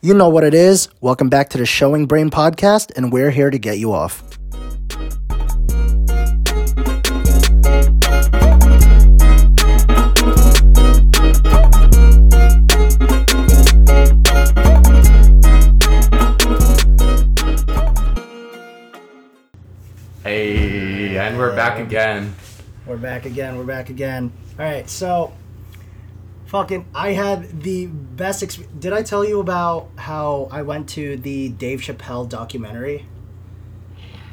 You know what it is. Welcome back to the Showing Brain Podcast, and we're here to get you off. Hey, and we're back again. We're back again. All right, so... Fucking, I had the best experience. Did I tell you about how I went to the Dave Chappelle documentary?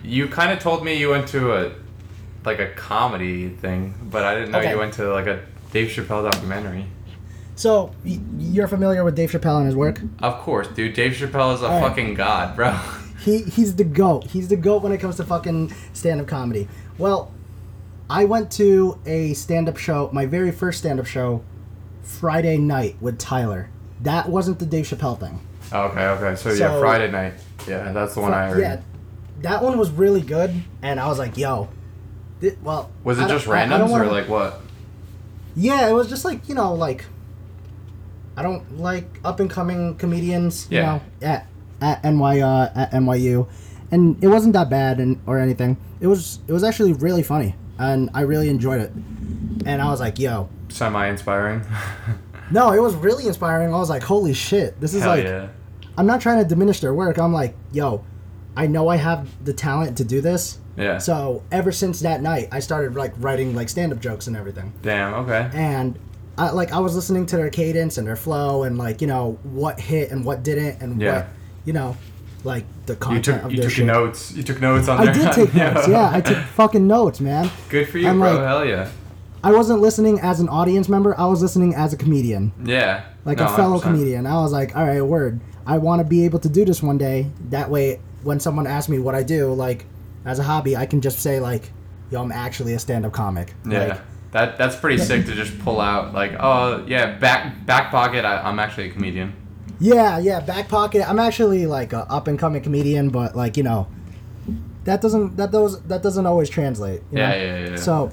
You kind of told me you went to a comedy thing, but I didn't know You went to like a Dave Chappelle documentary. So, you're familiar with Dave Chappelle and his work? Of course, dude. Dave Chappelle is a fucking god, bro. He's the GOAT. He's the GOAT when it comes to fucking stand-up comedy. Well, I went to a stand-up show, my very first stand-up show, Friday night with Tyler. That wasn't the Dave Chappelle thing. Okay. So yeah, Friday night. Yeah, that's the one I heard. Yeah, that one was really good, and I was like, yo. Was it just randoms or like what? Yeah, it was just like, you know, like, I don't like up-and-coming comedians, yeah, you know, at NYU. And it wasn't that bad or anything. It was actually really funny, and I really enjoyed it. And I was like, yo. Semi-inspiring. No, it was really inspiring. I was like, holy shit. This is hell like... Yeah. I'm not trying to diminish their work. I'm like, yo, I know I have the talent to do this. Yeah. So, ever since that night, I started like writing like stand-up jokes and everything. Damn, okay. And I was listening to their cadence and their flow and like, you know, what hit and what didn't and what, you know, like the content of their shit. You took notes on their... I did take notes, yeah. I took fucking notes, man. Good for you, bro. Like, hell yeah. I wasn't listening as an audience member. I was listening as a comedian. Yeah. Like a fellow 100%. Comedian. I was like, all right, word. I want to be able to do this one day. That way, when someone asks me what I do, like, as a hobby, I can just say, like, yo, I'm actually a stand-up comic. Yeah. Like, that's pretty sick to just pull out, like, oh, yeah, back pocket, I'm actually a comedian. Yeah, back pocket. I'm actually, like, a up-and-coming comedian, but, like, you know, that doesn't always translate. You know? Yeah. So...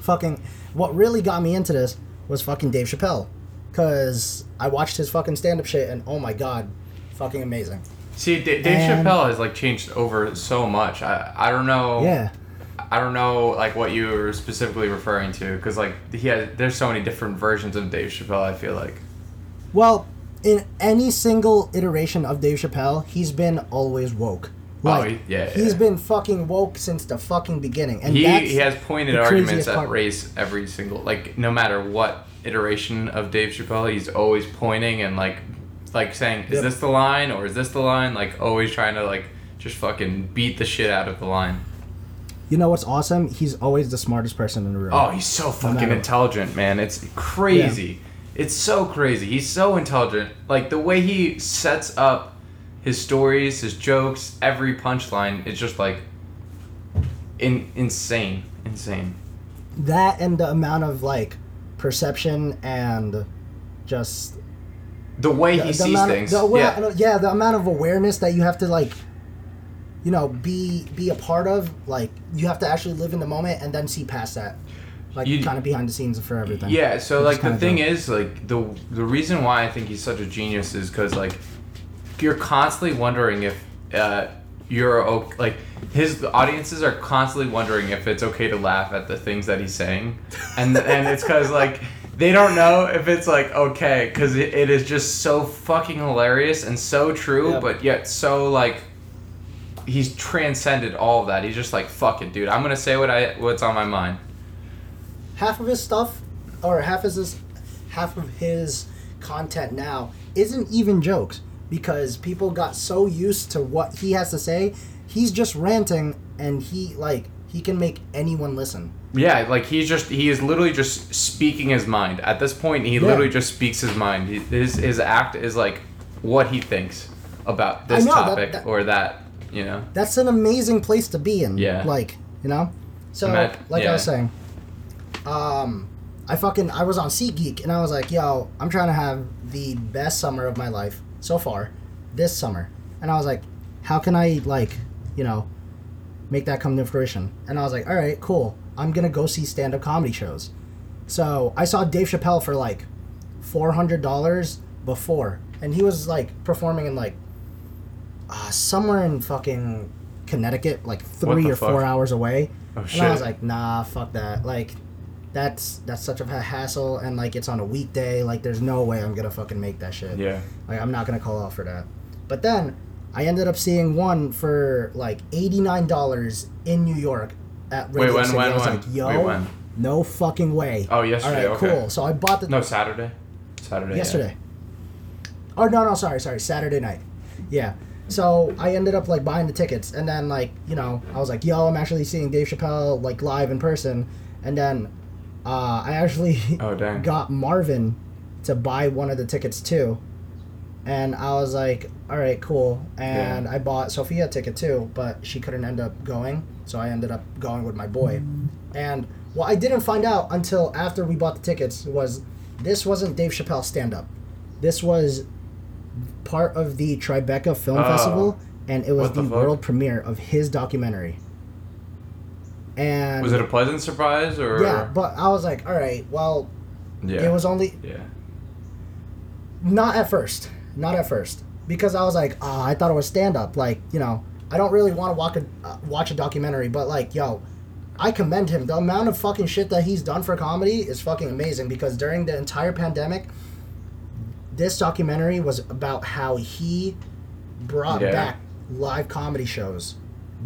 Fucking, what really got me into this was fucking Dave Chappelle, cause I watched his fucking stand-up shit and oh my god, fucking amazing. See, Dave Chappelle has like changed over so much. I don't know. Yeah. I don't know like what you were specifically referring to, cause like there's so many different versions of Dave Chappelle. I feel like. Well, in any single iteration of Dave Chappelle, he's been always woke. Like, oh, yeah, he's been fucking woke since the fucking beginning, and he has pointed arguments at race every single, like, no matter what iteration of Dave Chappelle, he's always pointing and like saying, is this the line or is this the line? Like, always trying to like just fucking beat the shit out of the line. You know what's awesome? He's always the smartest person in the room. Oh, he's so fucking intelligent, man! It's crazy. Yeah. It's so crazy. He's so intelligent. Like the way he sets up his stories, his jokes, every punchline is just like insane. That and the amount of like perception and just the way he sees things. The amount of awareness that you have to like, you know, be a part of. Like you have to actually live in the moment and then see past that. Like you kind of behind the scenes for everything. Yeah. So like the thing is like the reason why I think he's such a genius is because like. You're constantly wondering if you're okay. Like his audiences are constantly wondering if it's okay to laugh at the things that he's saying, and it's because like they don't know if it's like okay because it is just so fucking hilarious and so true, but yet so like he's transcended all of that. He's just like fuck it, dude. I'm gonna say what's on my mind. Half of his stuff, or half of his content now isn't even jokes. Because people got so used to what he has to say, he's just ranting, and he can make anyone listen. Yeah, like he is literally just speaking his mind. At this point, he literally just speaks his mind. His act is like what he thinks about this topic or that. You know, that's an amazing place to be in. Yeah, like you know. So I was saying, I was on SeatGeek and I was like, yo, I'm trying to have the best summer of my life. So far, this summer. And I was like, how can I, like, you know, make that come to fruition? And I was like, all right, cool. I'm going to go see stand-up comedy shows. So I saw Dave Chappelle for, like, $400 before. And he was, like, performing in, like, somewhere in fucking Connecticut, like, 3 or 4 hours away. Oh, shit. And I was like, nah, fuck that. Like, that's such a hassle, and, like, it's on a weekday. Like, there's no way I'm gonna fucking make that shit. Yeah. Like, I'm not gonna call out for that. But then I ended up seeing one for, like, $89 in New York at Radio City. Wait, when? I was like, yo, no fucking way. Oh, yesterday, all right, okay. Cool. So I bought the... No, Saturday. Saturday, yesterday. Yeah. Oh, no, sorry. Saturday night. Yeah. So I ended up, like, buying the tickets, and then, like, you know, I was like, yo, I'm actually seeing Dave Chappelle, like, live in person, and then I actually got Marvin to buy one of the tickets, too, and I was like, all right, cool, and I bought Sophia a ticket, too, but she couldn't end up going, so I ended up going with my boy, and what I didn't find out until after we bought the tickets was this wasn't Dave Chappelle's stand-up. This was part of the Tribeca Film Festival, and it was the world premiere of his documentary. And was it a pleasant surprise, or? Yeah, but I was like, all right, well, it was only not at first, because I was like, I thought it was stand-up. Like, you know, I don't really want to watch a documentary, but, like, yo, I commend him. The amount of fucking shit that he's done for comedy is fucking amazing, because during the entire pandemic, this documentary was about how he brought back live comedy shows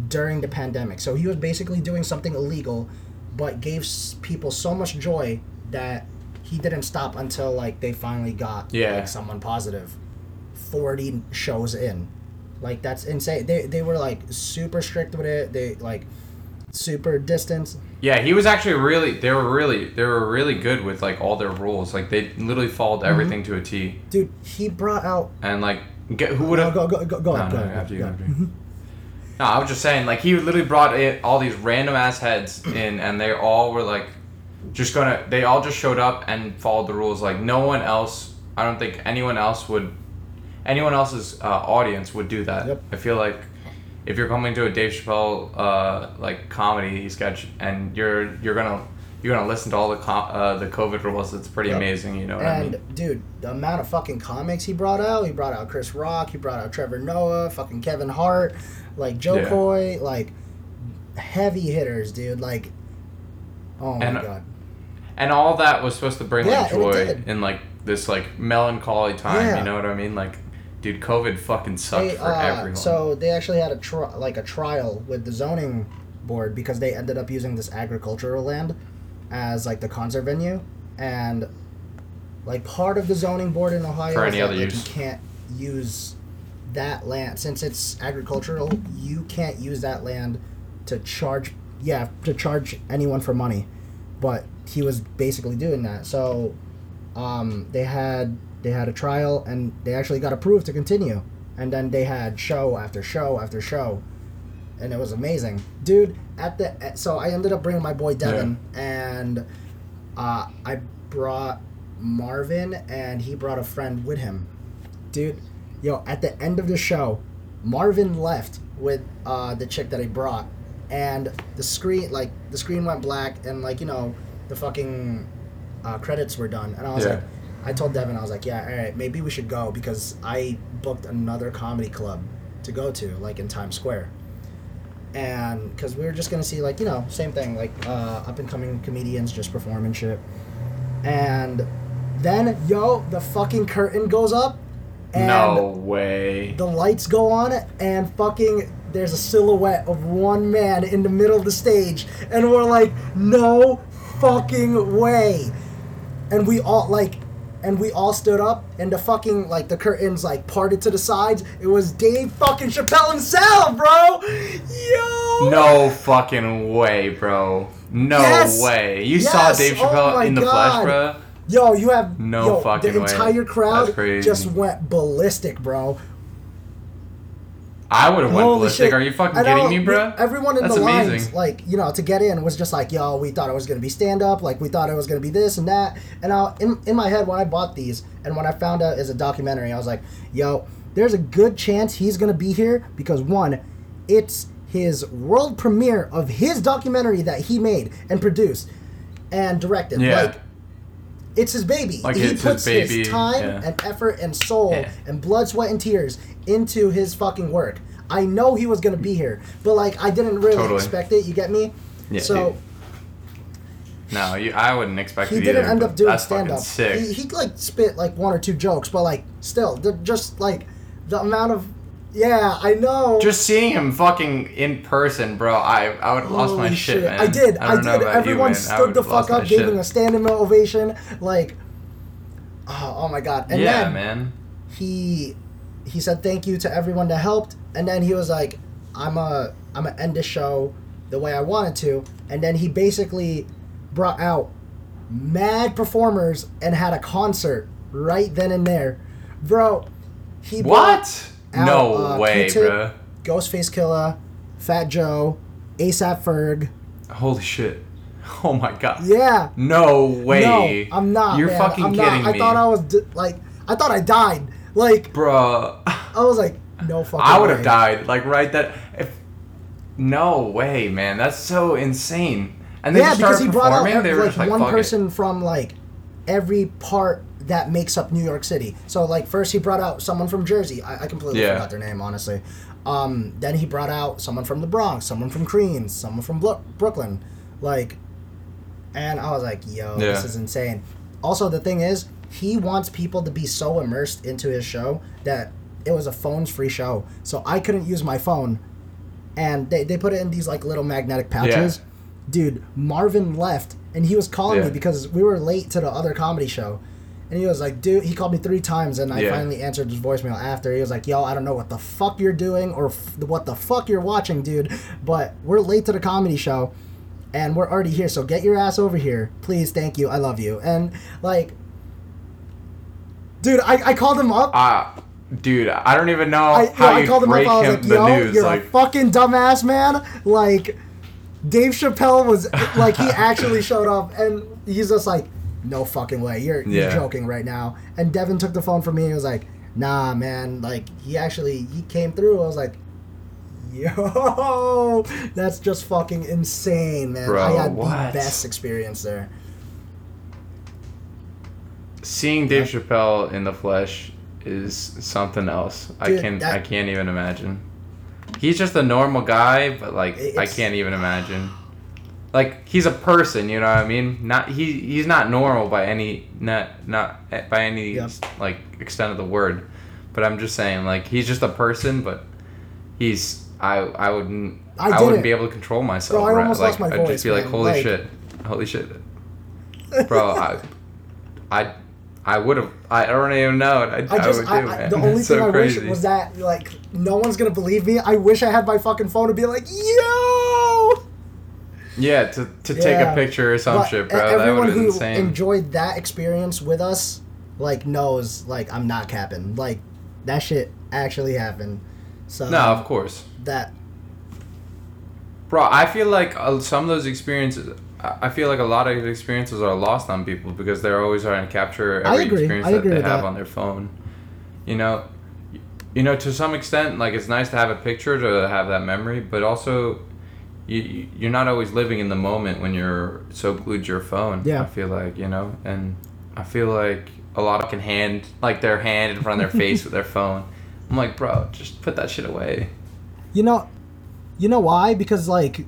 during the pandemic. So he was basically doing something illegal, but gave people so much joy that he didn't stop until, like, they finally got like, someone positive 40 shows in. Like, that's insane. They were, like, super strict with it. They, like... super distance. Yeah, he was actually really... They were really good with, like, all their rules. Like, they literally followed everything to a T. Dude, he brought out... And, like... who would have... Go ahead. No, I was just saying, like, he literally brought all these random-ass heads in, and they all were, like, just gonna... They all just showed up and followed the rules. Like, no one else... I don't think anyone else would... Anyone else's audience would do that. Yep. I feel like... If you're coming to a Dave Chappelle like comedy sketch, and you're gonna listen to all the COVID rules, it's pretty amazing, you know what I mean? And dude, the amount of fucking comics he brought out Chris Rock, he brought out Trevor Noah, fucking Kevin Hart, like Joe Coy, like heavy hitters, dude. Like, oh my god. And all that was supposed to bring like joy in like this like melancholy time, you know what I mean? Like. Dude, COVID fucking sucked for everyone. So they actually had a trial with the zoning board, because they ended up using this agricultural land as like the concert venue, and like part of the zoning board in Ohio for any other use. You can't use that land since it's agricultural. You can't use that land to charge anyone for money, but he was basically doing that. So they had a trial, and they actually got approved to continue. And then they had show after show after show, and it was amazing, dude. So I ended up bringing my boy Devin, and I brought Marvin, and he brought a friend with him, dude. Yo, at the end of the show, Marvin left with the chick that he brought, and the screen went black, and like you know the fucking credits were done, and I was like. I told Devin, I was like, yeah, all right, maybe we should go, because I booked another comedy club to go to, like, in Times Square. And because we were just going to see, like, you know, same thing, like, up-and-coming comedians just perform and shit. And then, yo, the fucking curtain goes up. And no way. The lights go on, and fucking... There's a silhouette of one man in the middle of the stage. And we're like, no fucking way. And we all, like... And we all stood up, and the fucking, like, the curtains, like, parted to the sides. It was Dave fucking Chappelle himself, bro! Yo! No fucking way, bro. No way. You saw Dave Chappelle in the flesh, bro? Yo, you have... No fucking way. The entire crowd just went ballistic, bro. I would have went ballistic. Shit. Are you fucking kidding me, bro? Everyone in the lines, like, you know, to get in was just like, yo, we thought it was going to be stand-up. Like, we thought it was going to be this and that. And in my head, when I bought these and when I found out it's a documentary, I was like, yo, there's a good chance he's going to be here because, one, it's his world premiere of his documentary that he made and produced and directed. Yeah. Like, It's his baby. Like he puts his time and effort and soul and blood, sweat, and tears into his fucking work. I know he was going to be here, but like I didn't really expect it. You get me? Yeah, so. Dude. No, I wouldn't expect it either. He didn't end up doing stand-up. Sick. He like spit like one or two jokes, but like still, just like the amount of. Yeah, I know. Just seeing him fucking in person, bro, I would have lost my shit, man. I did. Everyone stood the fuck up, gave him a standing ovation. Like, oh my God. And yeah, then man. He said thank you to everyone that helped, and then he was like, I'm gonna end the show the way I wanted to, and then he basically brought out mad performers and had a concert right then and there, bro. No way, bro. Ghostface Killer, Fat Joe, A$AP Ferg. Holy shit. Oh my God. Yeah. No way. No, I'm not. You're man. Fucking I'm kidding not. Me. I thought I was I thought I died. Like, bro. I was like, no fucking way. I would have died. Like, right that. No way, man. That's so insane. And they just started because he brought out like one person from like every part that makes up New York City. So like first he brought out someone from Jersey. I completely forgot their name, honestly. Then he brought out someone from the Bronx, someone from Queens, someone from Brooklyn. Like, and I was like, yo, this is insane. Also, the thing is, he wants people to be so immersed into his show that it was a phones-free show. So I couldn't use my phone. And they put it in these like little magnetic pouches. Yeah. Dude, Marvin left and he was calling me because we were late to the other comedy show. And he was like, dude, he called me 3 times and I finally answered his voicemail after. He was like, yo, I don't know what the fuck you're doing or what the fuck you're watching, dude. But we're late to the comedy show and we're already here. So get your ass over here. Please, thank you. I love you. And like, dude, I called him up. Dude, I don't even know how you break him the news. I was like, yo, you're a fucking dumbass, man. Like, Dave Chappelle was, like, he actually showed up and he's just like, no fucking way. You're joking right now. And Devin took the phone from me and was like, nah, man. Like, he came through. I was like, yo, that's just fucking insane, man. Bro, I had the best experience there. Seeing Dave Chappelle in the flesh is something else. Dude, I can't even imagine. He's just a normal guy, but, like, I can't even imagine. Like, he's a person, you know what I mean? Not he's not normal by any like extent of the word, but I'm just saying like he's just a person, but he's I wouldn't be able to control myself. Bro, I almost lost my voice, I'd just be like, holy shit, bro. I would have. I don't even know what I would do, man. The only thing I wish was that like no one's gonna believe me. I wish I had my fucking phone to be like, yo. Yeah, to take a picture or some shit, bro. That would have been insane. Everyone who enjoyed that experience with us, like, knows, like, I'm not capping. Like, that shit actually happened. So no, of course. That. Bro, I feel like some of those experiences, I feel like a lot of experiences are lost on people because they're always trying to capture every experience that they have on their phone. You know, to some extent, like, it's nice to have a picture to have that memory, but also You're not always living in the moment when you're so glued to your phone. Yeah. I feel like, you know, and I feel like a lot of can hand like their hand in front of their face with their phone. I'm like, bro, just put that shit away. You know why? Because like,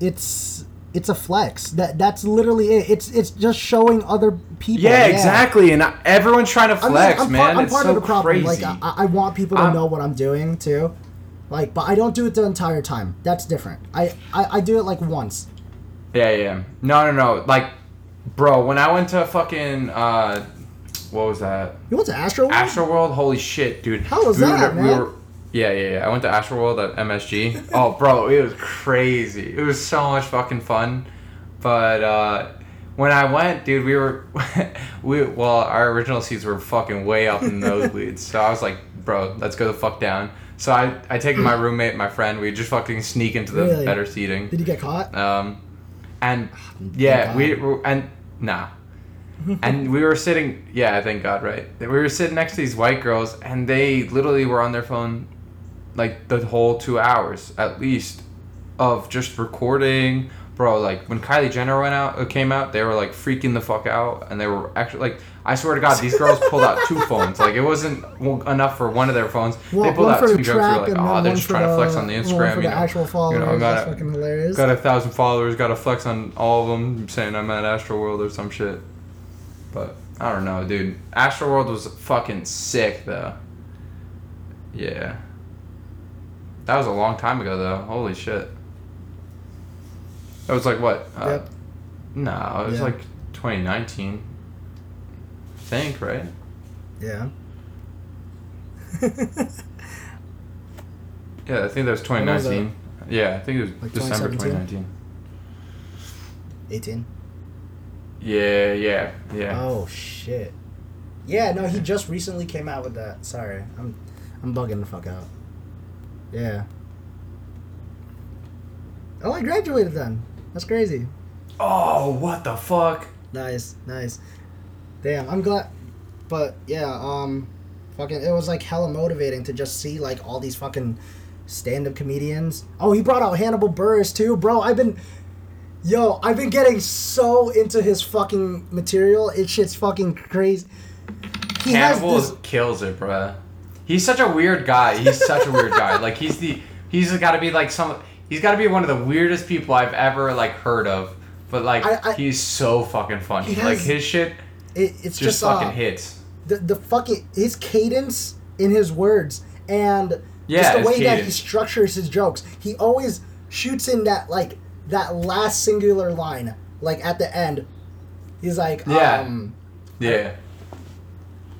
it's a flex. That's literally it. It's just showing other people. Yeah, exactly. And everyone's trying to flex, man. I'm part of the problem. Crazy. Like, I want people to know what I'm doing too. Like, but I don't do it the entire time. That's different. I do it, like, once. Yeah. No. Like, bro, when I went to fucking, what was that? You went to Astroworld? Astroworld? Holy shit, dude. How was that, man? Yeah. I went to Astroworld at MSG. Oh, bro, it was crazy. It was so much fucking fun. But, when I went, dude, our original seats were fucking way up in those leads. So I was like, bro, let's go the fuck down. So I take my roommate, my friend, we just fucking sneak into the better seating. Did you get caught? Nah. And we were sitting, thank God, right? We were sitting next to these white girls and they literally were on their phone like the whole 2 hours at least of just recording, Bro, like, when Kylie Jenner came out, they were, like, freaking the fuck out. And they were actually, like, I swear to God, these girls pulled out two phones. Like, it wasn't enough for one of their phones. Well, they pulled out two jokes. They were like, oh, they're just trying to flex on the Instagram. You know, actual followers. You know, that's fucking hilarious. Got 1,000 followers, got to flex on all of them, saying I'm at Astroworld or some shit. But, I don't know, dude. Astroworld was fucking sick, though. Yeah. That was a long time ago, though. Holy shit. It was like what? Yep. No, it was like 2019. I think, right? Yeah. Yeah, I think that was 2019. Yeah, I think it was like December 2019. 18? Yeah. Oh, shit. Yeah, no, he just recently came out with that. Sorry. I'm bugging the fuck out. Yeah. Oh, I graduated then. That's crazy. Oh, what the fuck? Nice. Damn, I'm glad. But, yeah, fucking, it was, like, hella motivating to just see, like, all these fucking stand-up comedians. Oh, he brought out Hannibal Buress, too. Bro, I've been getting so into his fucking material. It shit's fucking crazy. Hannibal kills it, bro. He's such a weird guy. Like, he's got to be, like, He's got to be one of the weirdest people I've ever, like, heard of. But, like, he's so fucking funny. Like, his shit it's just fucking hits. The fucking... His cadence in his words and just the way that he structures his jokes. He always shoots in that, like, that last singular line. Like, at the end. He's like, Yeah.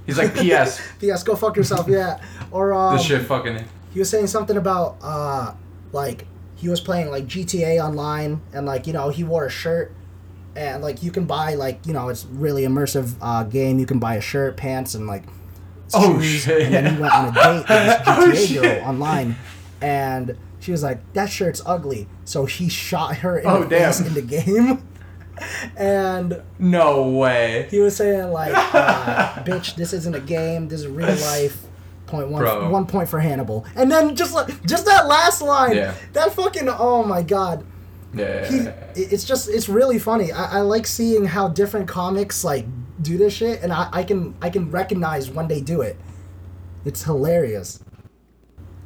He's like, P.S. P.S. Go fuck yourself, yeah. Or, this shit fucking... He was saying something about, like... He was playing, like, GTA online, and, like, you know, he wore a shirt, and, like, you can buy, like, you know, it's really immersive game. You can buy a shirt, pants, and, like, oh, shit. And then he went on a date with this GTA girl online, and she was like, that shirt's ugly. So he shot her in the face in the game. And... No way. He was saying, like, bitch, this isn't a game. This is real life. 1 point for Hannibal, and then just that last line, that fucking oh my god, it's really funny. I like seeing how different comics like do this shit, and I can recognize when they do it. It's hilarious,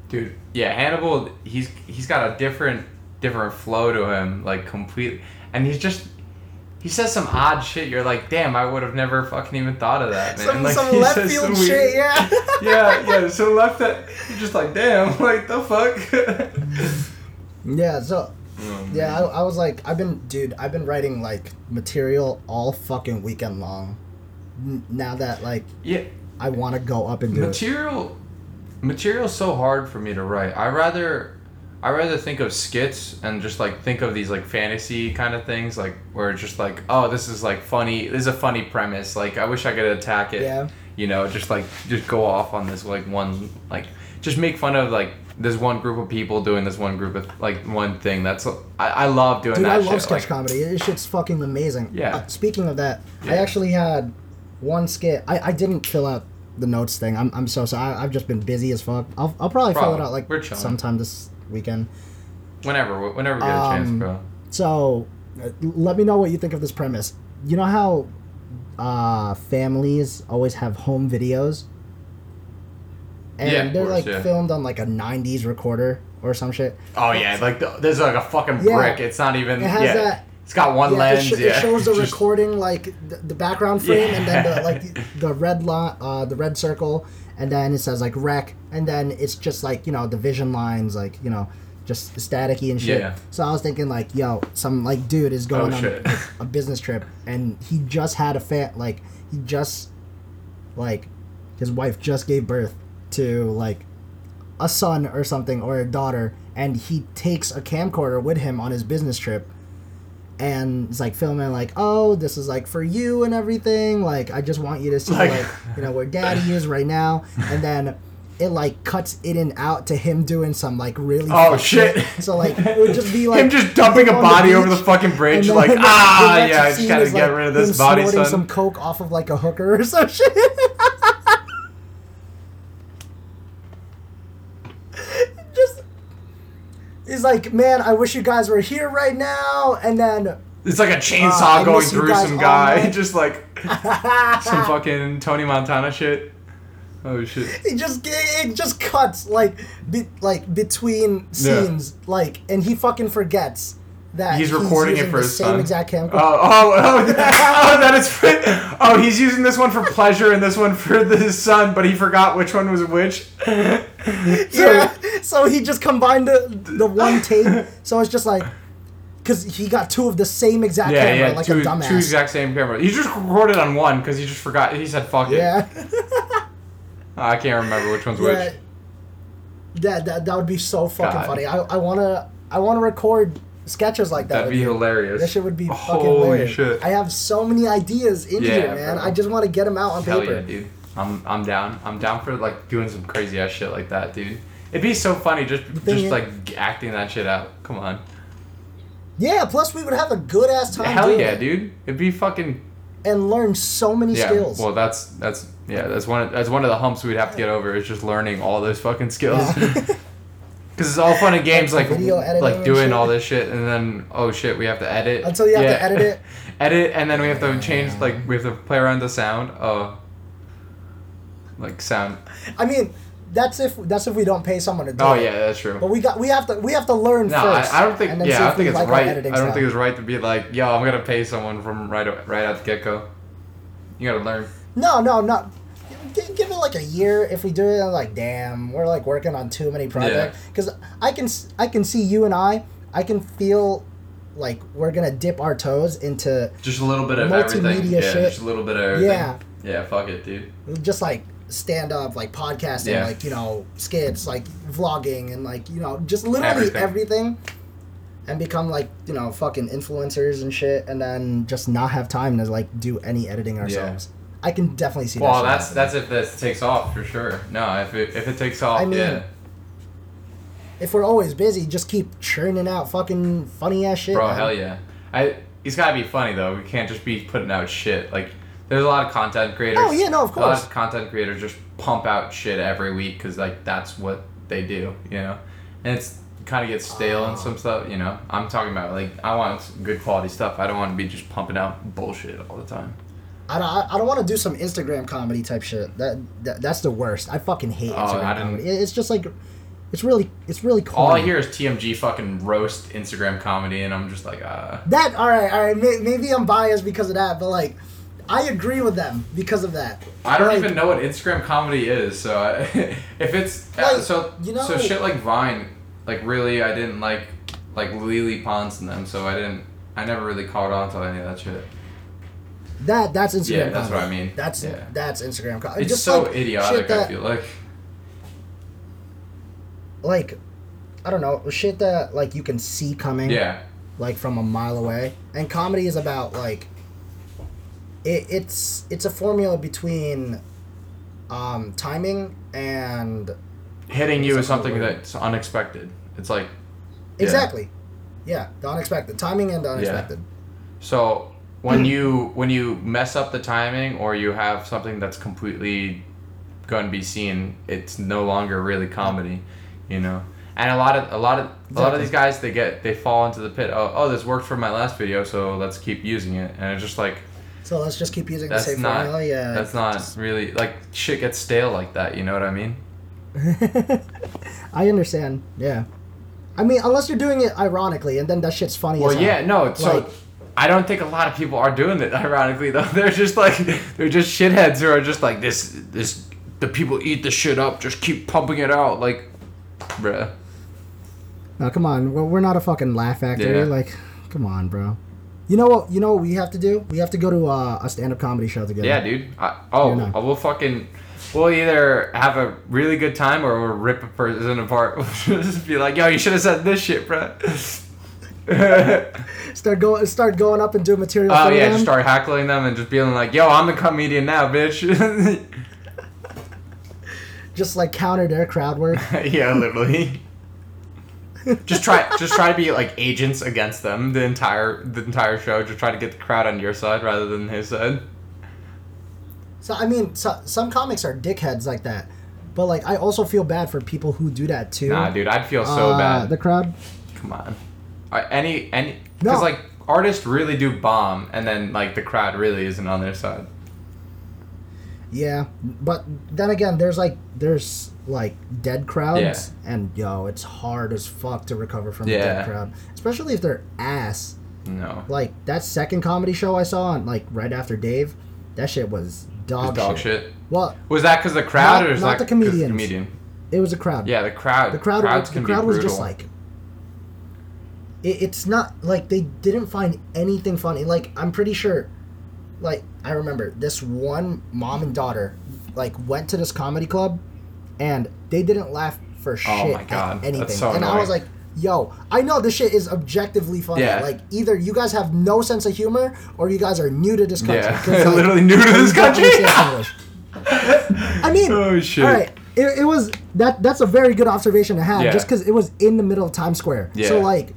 dude. Yeah, Hannibal, he's got a different flow to him, like completely, and he says some odd shit. You're like, damn, I would have never fucking even thought of that, man. Some left field shit, yeah. yeah. So left that. You're just like, damn, like the fuck. I was like, I've been writing like material all fucking weekend long. Now that like, I want to go up and do it. Material's so hard for me to write. I rather think of skits and just, like, think of these, like, fantasy kind of things, like, where it's just, like, oh, this is, like, funny. This is a funny premise. Like, I wish I could attack it. Yeah. You know, just, like, just go off on this, like, one, like, just make fun of, like, this one group of people doing this one group of, like, one thing. That's, I love doing that shit. Dude, I love sketch comedy. This shit's fucking amazing. Yeah. Speaking of that, I actually had one skit. I didn't fill out the notes thing. I'm so sorry. I've just been busy as fuck. I'll probably fill it out, like, sometime this weekend, whenever we get a chance, bro. So let me know what you think of this premise. You know how families always have home videos, and they're course, like filmed on like a 90s recorder or some shit. Oh yeah, like there's like a fucking brick. It's not even. It has that. It's got one lens. It shows the recording, like the background frame, and then the red line, the red circle. And then it says, like, rec. And then it's just, like, you know, the vision lines, like, you know, just staticky and shit. Yeah. So I was thinking, like, yo, some, like, dude is going on a business trip. And he just had a his wife just gave birth to, like, a son or something or a daughter. And he takes a camcorder with him on his business trip. And it's like filming, like, oh, this is like for you and everything. Like, I just want you to see, like you know, where daddy is right now. And then it like cuts in and out to him doing some like really. Oh shit! So like it would just be like him just dumping a body over the fucking bridge. Like I just gotta get rid of this body. Snorting some coke off of like a hooker or some shit. He's like, man, I wish you guys were here right now. And then it's like a chainsaw going through some guy. Just like some fucking Tony Montana shit. Oh shit! It just cuts like between scenes, and he fucking forgets that he's recording it for his son. Same exact camera. That is. Oh, he's using this one for pleasure and this one for his son, but he forgot which one was which. So he just combined the one tape. So it's just like, because he got two of the same exact camera, like a dumbass. Two exact same camera. He just recorded on one because he just forgot. He said, "Fuck it." Yeah. I can't remember which one's which. That would be so fucking funny. I wanna record sketches like that. That'd be hilarious. That shit would be fucking hilarious. Holy shit. I have so many ideas in here, man. Bro. I just want to get them out on paper. Hell yeah, dude. I'm down. I'm down for like doing some crazy ass shit like that, dude. It'd be so funny just like acting that shit out. Come on. Yeah. Plus, we would have a good ass time. Hell yeah, dude. It'd be fucking. And learn so many skills. Well, that's one of the humps we'd have to get over is just learning all those fucking skills. Because it's all fun and games, like doing all this shit, and then we have to edit. Until you have to edit it. Edit, and then we have to change. Like we have to play around the sound. Sound. I mean, that's if we don't pay someone to do it. Oh yeah, that's true. But we have to learn first. I don't think. Yeah, I don't think it's right. I don't think it's right to be like, yo, I'm gonna pay someone from right at the get go. You gotta learn. No, not. Give it like a year. If we do it, I'm like, damn, we're like working on too many projects. Because I can see you and I can feel like we're gonna dip our toes into just a little bit of everything. Yeah, shit. Just a little bit of everything. Yeah, fuck it, dude. Just like stand up, like podcasting, like skits, like vlogging, and like just literally everything. And become like fucking influencers and shit, and then just not have time to like do any editing ourselves. Yeah. I can definitely see that. Well, that's if this takes off for sure. No, if it takes off, I mean, if we're always busy, just keep churning out fucking funny ass shit. Bro, man. Hell yeah! It's gotta be funny though. We can't just be putting out shit. Like there's a lot of content creators. Oh yeah, no, of course. A lot of content creators just pump out shit every week because like that's what they do, and it's kind of gets stale and some stuff. I'm talking about like I want good quality stuff. I don't want to be just pumping out bullshit all the time. I don't want to do some Instagram comedy type shit. That's the worst. I fucking hate Instagram comedy. It's just like, it's really cool. All I hear is TMG fucking roast Instagram comedy, and I'm just like, That, all right. Maybe I'm biased because of that, but like, I agree with them because of that. I don't even know what Instagram comedy is, so if it's like, so shit like Vine, like really, I didn't like Lily Pons and them, so I never really caught on to any of that shit. That's Instagram. Yeah, that's what I mean. That's Instagram. It's just so like idiotic. I feel like I don't know, shit that like you can see coming. Yeah. Like from a mile away, and comedy is about like it's a formula between timing and hitting you with something that's unexpected. It's like exactly, the unexpected timing and the unexpected. Yeah. So. When you mess up the timing or you have something that's completely going to be seen, it's no longer really comedy, And a lot of these guys they fall into the pit. Oh, this worked for my last video, so let's keep using it. And it's just like, so let's just keep using the same formula. Yeah, that's not really like shit gets stale like that. You know what I mean? I understand. Yeah, I mean unless you're doing it ironically, and then that shit's funny. Well, so. I don't think a lot of people are doing it, ironically, though. They're just shitheads who are just like, this, the people eat the shit up, just keep pumping it out, like, bruh. No, come on. We're not a fucking laugh factory. Yeah. Like, come on, bro. You know what we have to do? We have to go to a stand-up comedy show together. Yeah, dude. We'll either have a really good time or we'll rip a person apart. We'll just be like, yo, you should have said this shit, bro. Start going up and doing material. Oh yeah, just start heckling them and just being like, "Yo, I'm the comedian now, bitch." Just like counter their crowd work. Yeah, literally. just try to be like agents against them the entire show. Just try to get the crowd on your side rather than his side. So I mean, some comics are dickheads like that, but like I also feel bad for people who do that too. Nah, dude, I'd feel so bad. The crowd. come on. Because, like, artists really do bomb, and then, like, the crowd really isn't on their side. Yeah, but then again, there's dead crowds, and, yo, it's hard as fuck to recover from a dead crowd. Especially if they're ass. No. Like, that second comedy show I saw, on, like, right after Dave, that shit was dog shit. Well, was that because the crowd, or was that because the comedian? It was a crowd. Yeah, the crowd. The crowd was just like... It's not, like, they didn't find anything funny. Like, I'm pretty sure, like, I remember this one mom and daughter, like, went to this comedy club, and they didn't laugh for shit at anything. That's so annoying. And I was like, yo, I know this shit is objectively funny. Yeah. Like, either you guys have no sense of humor, or you guys are new to this country. Yeah, like, literally new to this country. I mean, oh, shit. All right, it was, that's a very good observation to have, just because it was in the middle of Times Square. Yeah. So, like...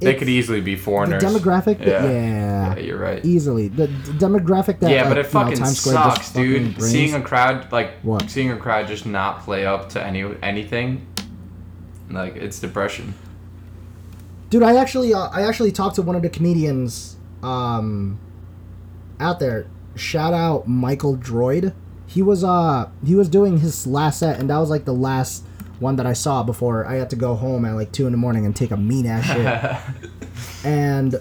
They could easily be foreigners. The demographic, yeah, you're right. Easily, the demographic that but it fucking Times Square sucks, dude. Fucking seeing a crowd seeing a crowd just not play up to anything, like, it's depression. Dude, I actually talked to one of the comedians, out there. Shout out Michael Droid. He was doing his last set, and that was like the last one that I saw before I had to go home at like 2 a.m. and take a mean ass shit. And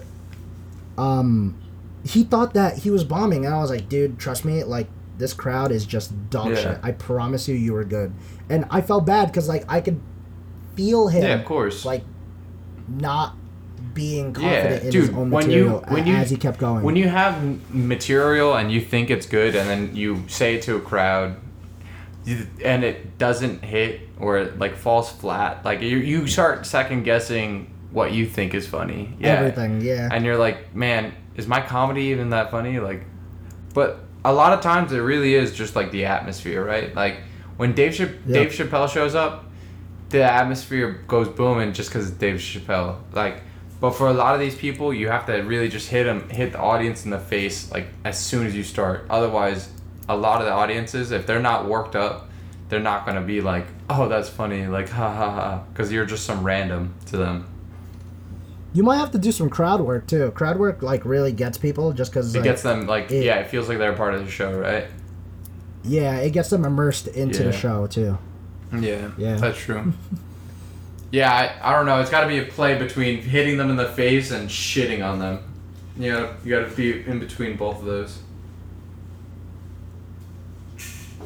he thought that he was bombing, and I was like, dude, trust me, like, this crowd is just dog shit. I promise you were good. And I felt bad because, like, I could feel him, of course, like, not being confident in his own material as he kept going. When you have material and you think it's good, and then you say it to a crowd and it doesn't hit, or it, like, falls flat, like, you start second guessing what you think is funny. Yeah. Everything, yeah. And you're like, man, is my comedy even that funny? Like, but a lot of times it really is just like the atmosphere, right? Like, when Dave Chappelle shows up, the atmosphere goes booming just because it's Dave Chappelle. Like, but for a lot of these people, you have to really just hit the audience in the face, like, as soon as you start. Otherwise, a lot of the audiences, if they're not worked up, they're not going to be like, oh, that's funny, like, ha, ha, ha, because you're just some random to them. You might have to do some crowd work, too. Crowd work, like, really gets people just because... It gets them, like, it feels like they're part of the show, right? Yeah, it gets them immersed into the show, too. Yeah, that's true. I don't know. It's got to be a play between hitting them in the face and shitting on them. You got to be in between both of those.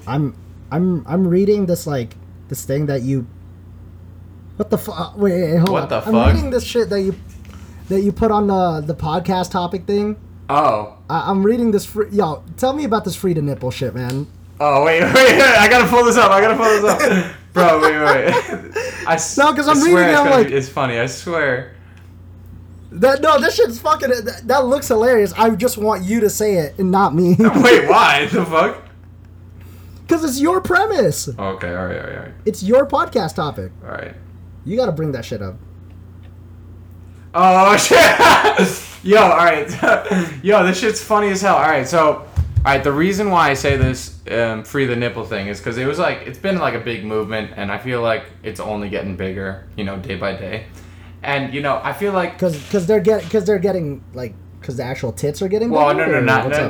I'm reading this thing that you... What the fuck? Wait, hold on. What the fuck? I'm reading this shit that you put on the podcast topic thing. Oh. I'm reading this... Yo, tell me about this free to nipple shit, man. Oh, wait. I gotta pull this up. Bro, wait. No, because I'm reading it, I'm like... It's funny, I swear. This shit's fucking... That looks hilarious. I just want you to say it and not me. Wait, why? The fuck? Because it's your premise. Okay, all right. It's your podcast topic. All right. You got to bring that shit up. Oh, shit. Yo, all right. Yo, this shit's funny as hell. All right, so... All right, the reason why I say this free the nipple thing is because it was like... It's been like a big movement, and I feel like it's only getting bigger, day by day. And, I feel like... Because they're getting, like... Because the actual tits are getting bigger? Well, no.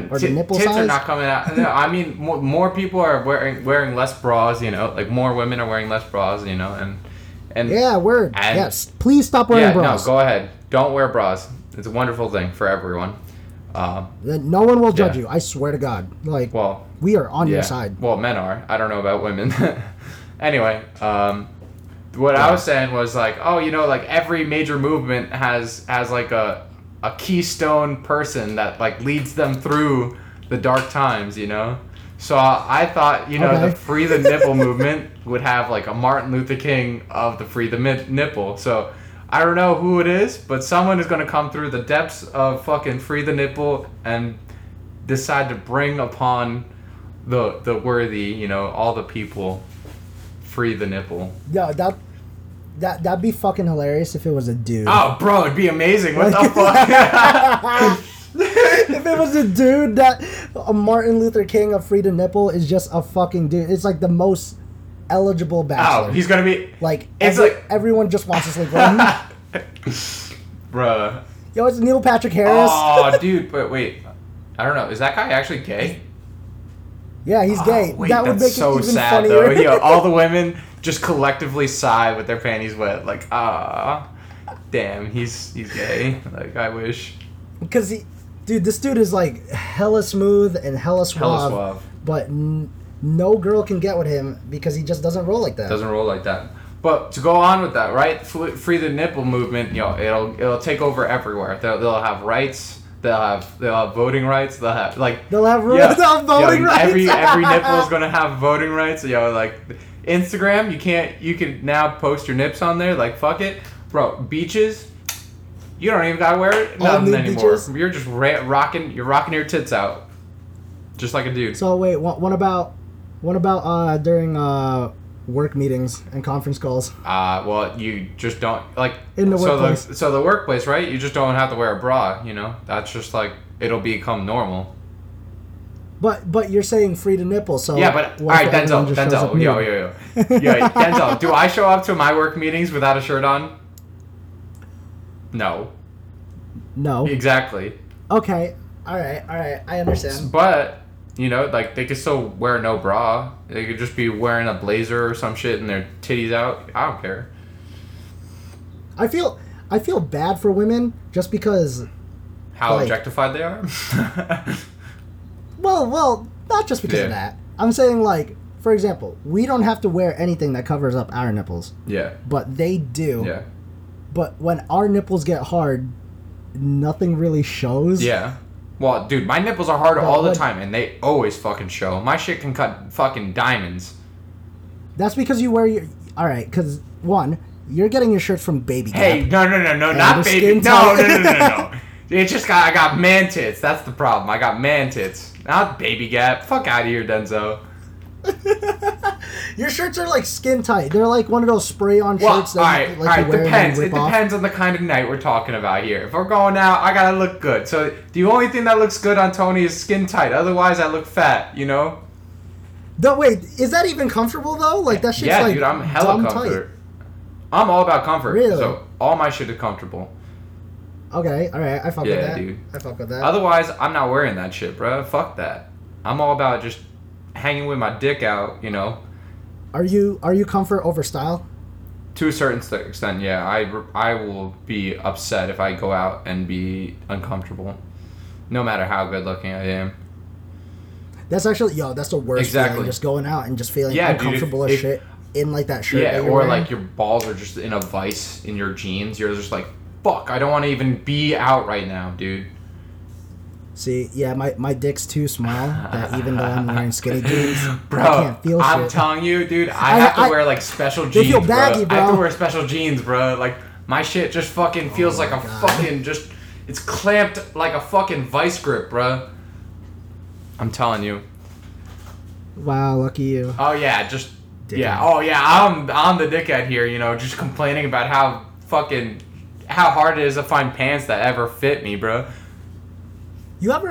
Or the nipple size? Tits are not coming out. No, I mean, more people are wearing less bras, Like, more women are wearing less bras, And yeah, word. And, yes. Please stop wearing bras. No, go ahead. Don't wear bras. It's a wonderful thing for everyone. No one will judge you. I swear to God. Like, well, we are on your side. Well, men are. I don't know about women. Anyway, what I was saying was, like, oh, like, every major movement has like, a keystone person that, like, leads them through the dark times, So I thought, the Free the Nipple movement would have, like, a Martin Luther King of the Free the Nipple. So I don't know who it is, but someone is going to come through the depths of fucking Free the Nipple and decide to bring upon the worthy, all the people, Free the Nipple. Yeah, that'd be fucking hilarious if it was a dude. Oh, bro, it'd be amazing. What the fuck? If it was a dude, that a Martin Luther King of Free to Nipple is just a fucking dude. It's like the most eligible bachelor. Oh, he's gonna be like, it's like everyone just wants to sleep with him. Bruh. Yo, it's Neil Patrick Harris. Oh, dude, but wait. I don't know. Is that guy actually gay? Yeah, he's gay. Wait, that would make so it even sad, funnier. Though. Yo, all the women just collectively sigh with their panties wet. Like, ah, damn, he's gay. Like, I wish. Because this dude is like hella smooth and hella suave. But no girl can get with him because he just doesn't roll like that. But to go on with that, right? Free the nipple movement. Yo, it'll take over everywhere. They'll have rights. They'll have voting rights. They'll have voting rights. Every nipple is gonna have voting rights. Yo, like Instagram, you can now post your nips on there. Like fuck it, bro. Beaches, you don't even gotta wear it nothing anymore. Beaches? You're just rocking your tits out, just like a dude. So wait, what about during work meetings and conference calls? Well, you just don't like in the workplace. So the workplace, right? You just don't have to wear a bra. You know, that's just like it'll become normal. But you're saying free to nipple, so yeah. But all right, Denzel, yo, Denzel, do I show up to my work meetings without a shirt on? No. Exactly. Okay. All right. I understand. But. You know, like, they could still wear no bra. They could just be wearing a blazer or some shit and their titties out. I don't care. I feel bad for women just because... how like, objectified they are? well, not just because of that. I'm saying, like, for example, we don't have to wear anything that covers up our nipples. Yeah. But they do. Yeah. But when our nipples get hard, nothing really shows. Yeah. Well, dude, my nipples are hard all the time, and they always fucking show. My shit can cut fucking diamonds. That's because you wear your... All right, because, one, you're getting your shirt from Baby Gap. Hey, no, not Baby... No. It's just I got man tits. That's the problem. I got man tits. Not Baby Gap. Fuck out of here, Denzel. Your shirts are, like, skin tight. They're, like, one of those spray-on shirts that you wear and rip off. It depends on the kind of night we're talking about here. If we're going out, I gotta look good. So the only thing that looks good on Tony is skin tight. Otherwise, I look fat, you know? No, wait, is that even comfortable, though? Like, that shit's, yeah, like, yeah, dude, I'm hella comfort. Tight. I'm all about comfort. Really? So all my shit is comfortable. Okay, alright, I fuck with that. Yeah, dude. I fuck with that. Otherwise, I'm not wearing that shit, bro. Fuck that. I'm all about just... hanging with my dick out, you know. Are you comfort over style? To a certain extent, yeah. I will be upset if I go out and be uncomfortable, no matter how good looking I am. That's actually that's the worst. Exactly. Feeling, just going out and just feeling uncomfortable as shit in like that shirt. Yeah, that you're wearing. Like your balls are just in a vice in your jeans. You're just like, fuck, I don't want to even be out right now, dude. See, yeah, my dick's too small that even though I'm wearing skinny jeans, bro, I can't feel shit. I'm telling you, dude, I have to wear, like, special jeans, feel baggy, bro. I have to wear special jeans, bro. Like, my shit just fucking feels like a fucking just... it's clamped like a fucking vice grip, bro. I'm telling you. Wow, lucky you. Oh, yeah, just... dickhead. Yeah, oh, yeah, I'm the dickhead here, you know, just complaining about how fucking... how hard it is to find pants that ever fit me, bro. You ever,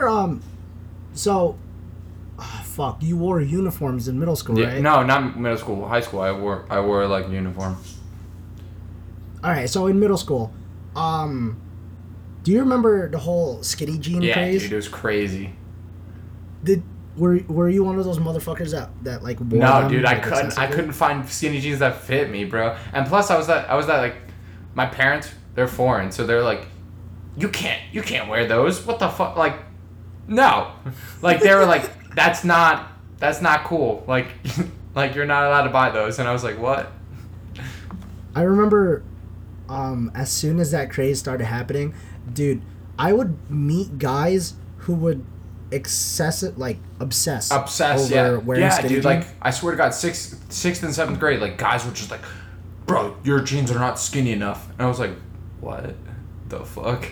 you wore uniforms in middle school, right? No, not middle school, high school. I wore like, uniform. All right, so in middle school, do you remember the whole skinny jean craze? Yeah, dude, it was crazy. Were you one of those motherfuckers that like, wore no, them, dude, like, I couldn't find skinny jeans that fit me, bro. And plus, I was that, like, my parents, they're foreign, so they're like, You can't wear those. What the fuck? Like, no. Like, they were like, that's not cool. Like you're not allowed to buy those. And I was like, what? I remember, as soon as that craze started happening, dude, I would meet guys who would obsess over wearing skinny jeans. Like, I swear to God, sixth and seventh grade, like, guys were just like, bro, your jeans are not skinny enough. And I was like, what the fuck?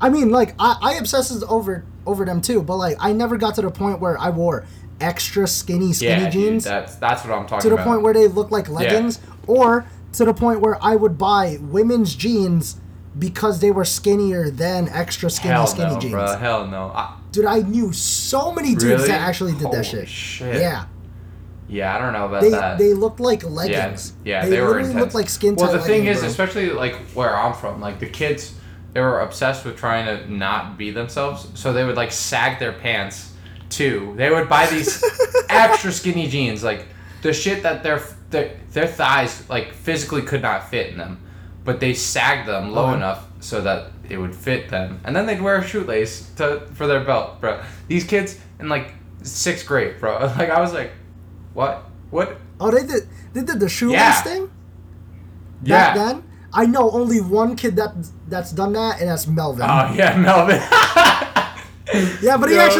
I mean, like, I obsessed over them too, but like, I never got to the point where I wore extra skinny jeans. Dude, that's what I'm talking about. To the point where they look like leggings, or to the point where I would buy women's jeans because they were skinnier than extra skinny jeans. Bro, hell no. Dude, I knew so many dudes that actually did that shit. Holy shit. Yeah. Yeah, I don't know about that. They looked like leggings. Yeah, they were intense. They looked like skin tight. Well, the thing is, especially like where I'm from, like the kids, they were obsessed with trying to not be themselves, so they would like sag their pants too. They would buy these extra skinny jeans, like the shit that their thighs like physically could not fit in them, but they sagged them low enough so that it would fit them, and then they'd wear a shoelace for their belt, bro. These kids in like 6th grade, bro. Like I was like, what? Oh, they did the shoelace thing. Yeah. Back then, I know only one kid that's done that, and that's Melvin. Oh yeah, Melvin. Yeah, but he rocks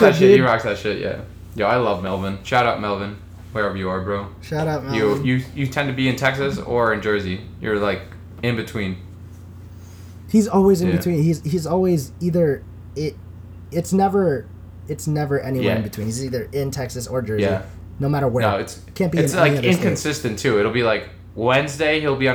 that shit. Yeah. Yo, I love Melvin. Shout out Melvin, wherever you are, bro. Shout out Melvin. You tend to be in Texas or in Jersey. You're like in between. He's always in between. He's always either it's never anywhere in between. He's either in Texas or Jersey. Yeah. No matter where. No, it's like inconsistent too. It'll be like Wednesday he'll be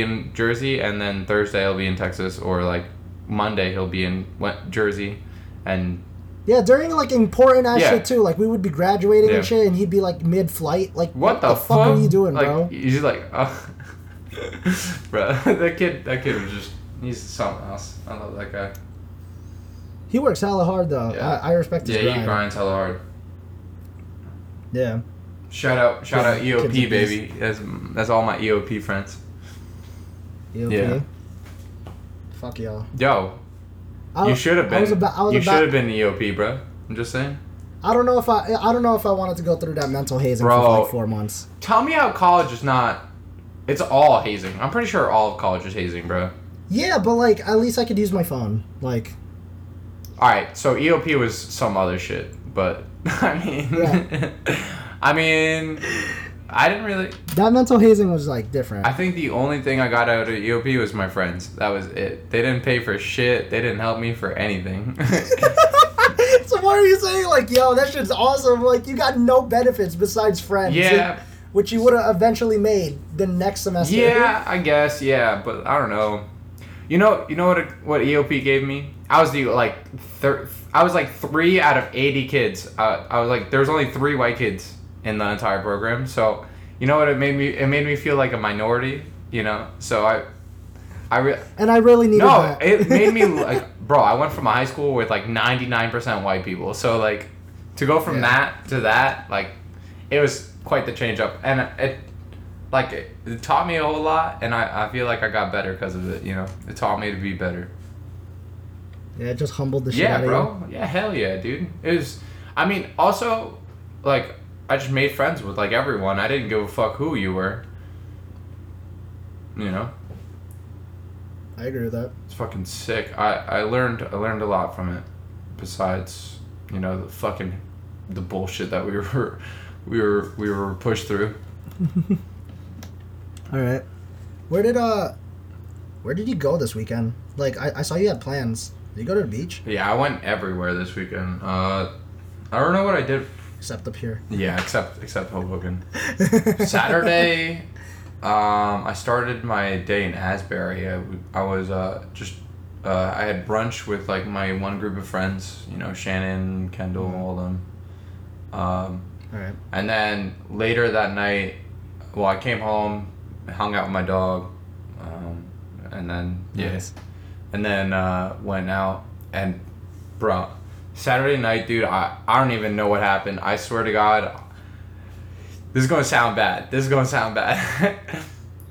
in Jersey, and then Thursday he'll be in Texas, or like Monday he'll be in Jersey, and during like important ass shit too. Like we would be graduating and shit, and he'd be like mid flight. Like what the fuck are you doing, like, bro? He's like, oh. Bro, that kid was just. He's something else. I love that guy. He works hella hard, though. Yeah. I respect his grind. Yeah, he grinds hella hard. Yeah. Shout out EOP, baby. That's all my EOP friends. EOP? Yeah. Fuck y'all. Yo. You should have been. You should have been EOP, bro. I'm just saying. I don't know if I wanted to go through that mental hazing for like 4 months. Tell me how college is not... It's all hazing. I'm pretty sure all of college is hazing, bro. Yeah, but, like, at least I could use my phone. Like... Alright, so EOP was some other shit, but, I mean... Yeah. I mean, I didn't really... That mental hazing was, like, different. I think the only thing I got out of EOP was my friends. That was it. They didn't pay for shit. They didn't help me for anything. So why are you saying, like, yo, that shit's awesome? Like, you got no benefits besides friends. Yeah. Which you would have eventually made the next semester. Yeah, I guess, yeah, but I don't know. You know what EOP gave me? I was like 3 out of 80 kids. I was like, there was only 3 white kids in the entire program. So you know what it made me? It made me feel like a minority. You know, so I really needed that. No, it made me like, bro. I went from a high school with like 99% white people. So like, to go from that to that, like, it was quite the change up, and it. Like, it taught me a whole lot, and I feel like I got better because of it, you know? It taught me to be better. Yeah, it just humbled the shit out of you. Yeah, bro. Yeah, hell yeah, dude. It was... I mean, also, like, I just made friends with, like, everyone. I didn't give a fuck who you were. You know? I agree with that. It's fucking sick. I learned a lot from it. Besides, you know, the bullshit that we were pushed through. All right, where did you go this weekend? Like, I saw you had plans. Did you go to the beach? Yeah, I went everywhere this weekend. I don't know what I did except up here. Yeah, except Hoboken. Saturday, I started my day in Asbury. I was I had brunch with like my one group of friends. You know, Shannon, Kendall, all of them. All right. And then later that night, well, I came home. Hung out with my dog, and then went out, and bro, Saturday night, dude, I don't even know what happened. I swear to God, this is gonna sound bad.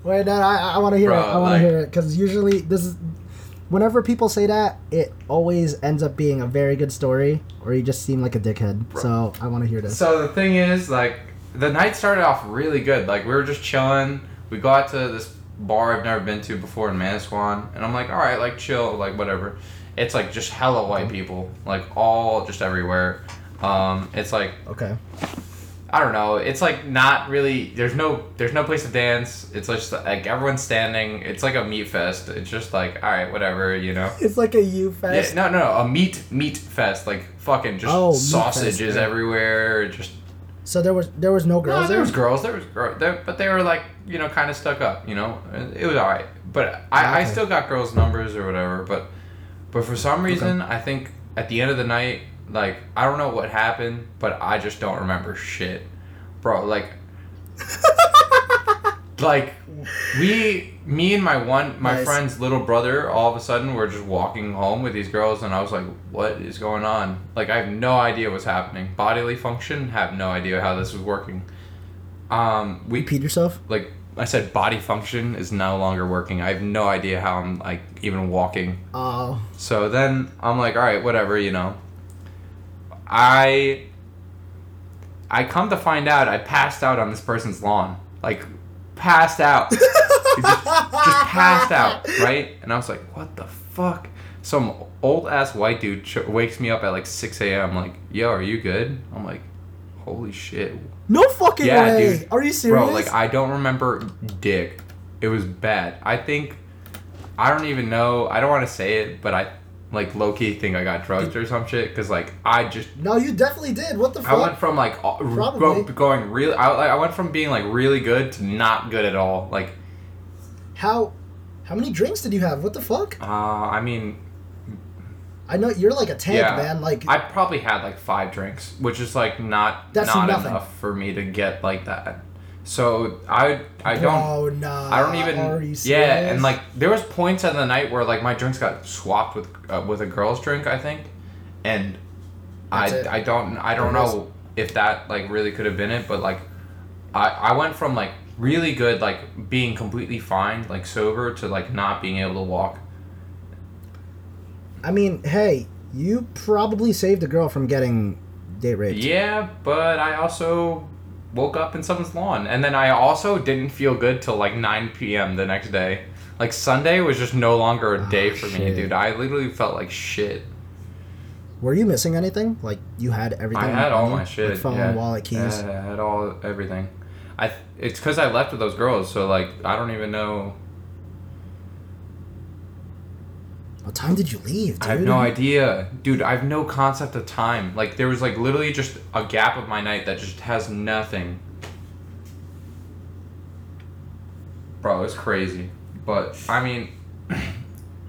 Wait, no, I want to hear it. I want to hear it, because usually this is whenever people say that, it always ends up being a very good story, or you just seem like a dickhead. Bro. So I want to hear this. So the thing is, like, the night started off really good. Like, we were just chilling. We go out to this bar I've never been to before in Manasquan, and I'm like, all right, like, chill, like, whatever. It's, like, just hella white people, like, all just everywhere. It's, like... Okay. I don't know. It's, like, not really... There's no place to dance. It's just, like, everyone's standing. It's, like, a meat fest. It's just, like, all right, whatever, you know? It's, like, a you-fest? Yeah, no, a meat fest. Like, fucking just sausages everywhere, just... So there was no girls. No, there was girls, but they were like, you know, kind of stuck up. You know, it was all right. But I still got girls' numbers or whatever. But for some reason, I think at the end of the night, like, I don't know what happened, but I just don't remember shit. bro, like, like me and my friend's little brother, all of a sudden we're just walking home with these girls, and I was like, what is going on? Like, I have no idea what's happening. Bodily function, have no idea how this was working. Repeat yourself? Like, I said body function is no longer working. I have no idea how I'm, like, even walking. Oh. So then I'm like, all right, whatever, you know. I come to find out I passed out on this person's lawn. Like, passed out. just passed out, right? And I was like, what the fuck? Some old-ass white dude wakes me up at, like, 6 a.m. Like, yo, are you good? I'm like, holy shit. No fucking way. Dude. Are you serious? Bro, like, I don't remember dick. It was bad. I don't even know. I don't want to say it, but I, like, low-key think I got drugged or some shit. Because, like, I just... No, you definitely did. What the fuck? I went from, like, going really... I went from being, like, really good to not good at all. Like... How many drinks did you have? What the fuck? I mean... I know you're like a tank, man. Like, I probably had like 5 drinks, which is like not enough for me to get like that. So I don't even, and like there was points in the night where like my drinks got swapped with a girl's drink, I think, and I don't know if that like really could have been it, but like I went from like really good, like being completely fine, like sober, to like not being able to walk. I mean, hey, you probably saved a girl from getting date raped. Yeah, but I also woke up in someone's lawn. And then I also didn't feel good till like 9 p.m. the next day. Like, Sunday was just no longer a day for me, dude. I literally felt like shit. Were you missing anything? Like, you had everything? I had all my shit. Like, phone, wallet, keys. Yeah, I had everything. It's because I left with those girls, so, like, I don't even know... What time did you leave, dude? I have no idea. Dude, I have no concept of time. Like, there was, like, literally just a gap of my night that just has nothing. Bro, it's crazy. But, I mean...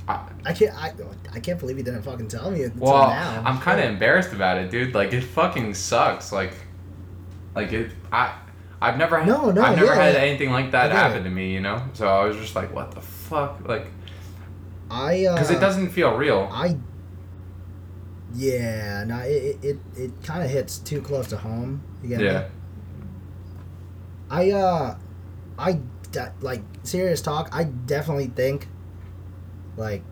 I can't believe you didn't fucking tell me until now. I'm kind of embarrassed about it, dude. Like, it fucking sucks. Like it... I've never had anything like that happen to me, you know? So I was just like, what the fuck? Like... Because it doesn't feel real. It kind of hits too close to home. You get me? Like, serious talk, I definitely think, like,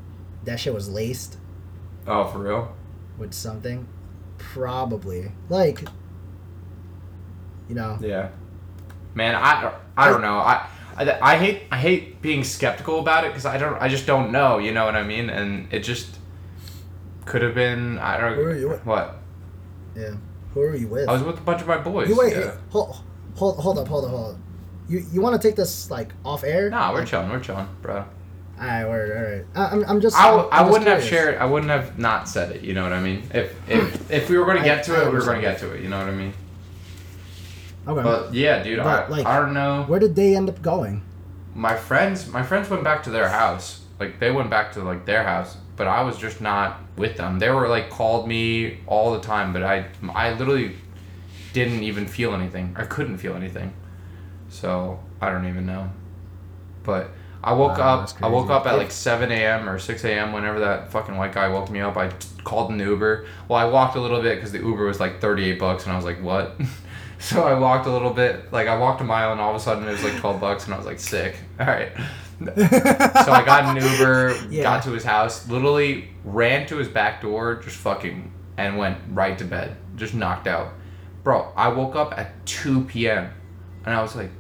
that shit was laced. Oh, for real? With something. Probably. Like, you know. Yeah. Man, I don't know. I hate being skeptical about it because I just don't know, you know what I mean? And it just could have been, I don't know. Who are you with? What? Yeah. Who are you with? I was with a bunch of my boys. Hold up. You want to take this like off air? Nah, we're chilling, bro. All right. I wouldn't have not said it, you know what I mean? If we were going to get to it, we were going to get to it, you know what I mean? Okay. But yeah, dude, I don't know. Where did they end up going? My friends went back to their house. Like, they went back to, like, their house, but I was just not with them. They were, like, called me all the time, but I literally didn't even feel anything. I couldn't feel anything. So, I don't even know. But I woke up. I woke up at, like, 7 a.m. or 6 a.m. whenever that fucking white guy woke me up. I called an Uber. Well, I walked a little bit because the Uber was, like, $38, and I was like, what? So I walked a little bit, like I walked a mile, and all of a sudden it was like $12, and I was like, sick. All right. So I got an Uber, got to his house, literally ran to his back door, just fucking, and went right to bed, just knocked out. Bro, I woke up at 2 p.m. and I was like,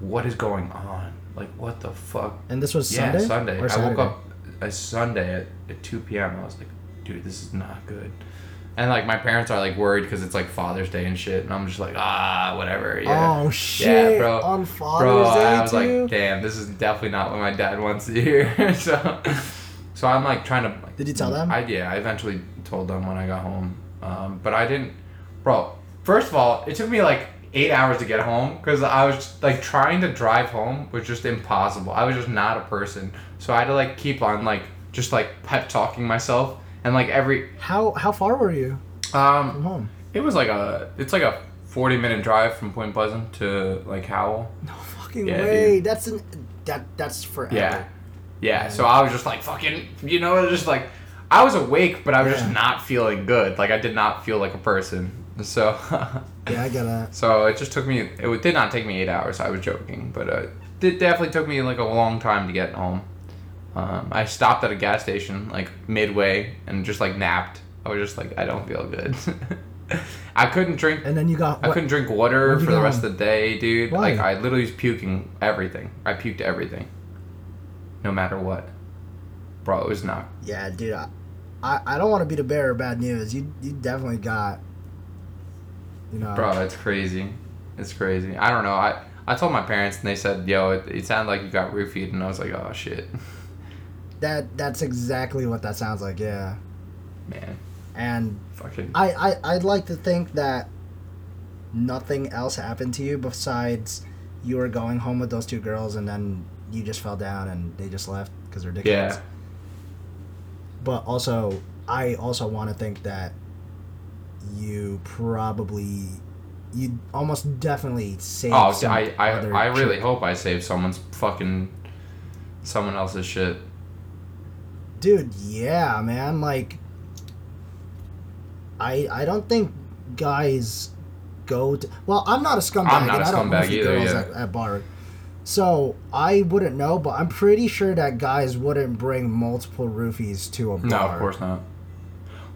what is going on? Like, what the fuck? And this was Sunday. I woke up a Sunday at 2 p.m. I was like, dude, this is not good. And, like, my parents are, like, worried because it's, like, Father's Day and shit. And I'm just like, whatever. Yeah. Oh, shit. Yeah, bro. On Father's Day, I was like, damn, this is definitely not what my dad wants to hear. So I'm, like, trying to... Like, did you tell them? I eventually told them when I got home. But I didn't... Bro, first of all, it took me, like, 8 hours to get home. Because I was, like, trying to drive home was just impossible. I was just not a person. So I had to, like, keep on, like, just, like, pep-talking myself. And like every how far were you from home? It was like a 40-minute drive from Point Pleasant to like Howell. No fucking way. Dude. That's forever. Yeah. Yeah. So I was just like fucking, you know, just like I was awake, but I was just not feeling good. Like I did not feel like a person. So yeah, I get that. So it just took me. It did not take me 8 hours. I was joking, but it definitely took me like a long time to get home. I stopped at a gas station like midway and just like napped. I was just like, I don't feel good. I couldn't drink. And then you got. I couldn't drink water for the rest of the day, dude. Why? Like I literally was puking everything. I puked everything. No matter what, bro, it was not. Yeah, dude. I don't want to be the bearer of bad news. You definitely got. You know, bro, it's crazy. It's crazy. I don't know. I told my parents and they said, yo, it sounded like you got roofied. And I was like, oh, shit. That's exactly what that sounds like, yeah. Man. And fucking. I'd like to think that nothing else happened to you besides you were going home with those two girls and then you just fell down and they just left because they're dickheads. Yeah. But also, I also want to think that you probably, you almost definitely saved. Oh, I really hope I saved someone else's shit. Dude, yeah, man. Like, I don't think guys go to. Well, I'm not a scumbag. I'm not a scumbag either. Yeah. At bar, so I wouldn't know. But I'm pretty sure that guys wouldn't bring multiple roofies to a bar. No, of course not.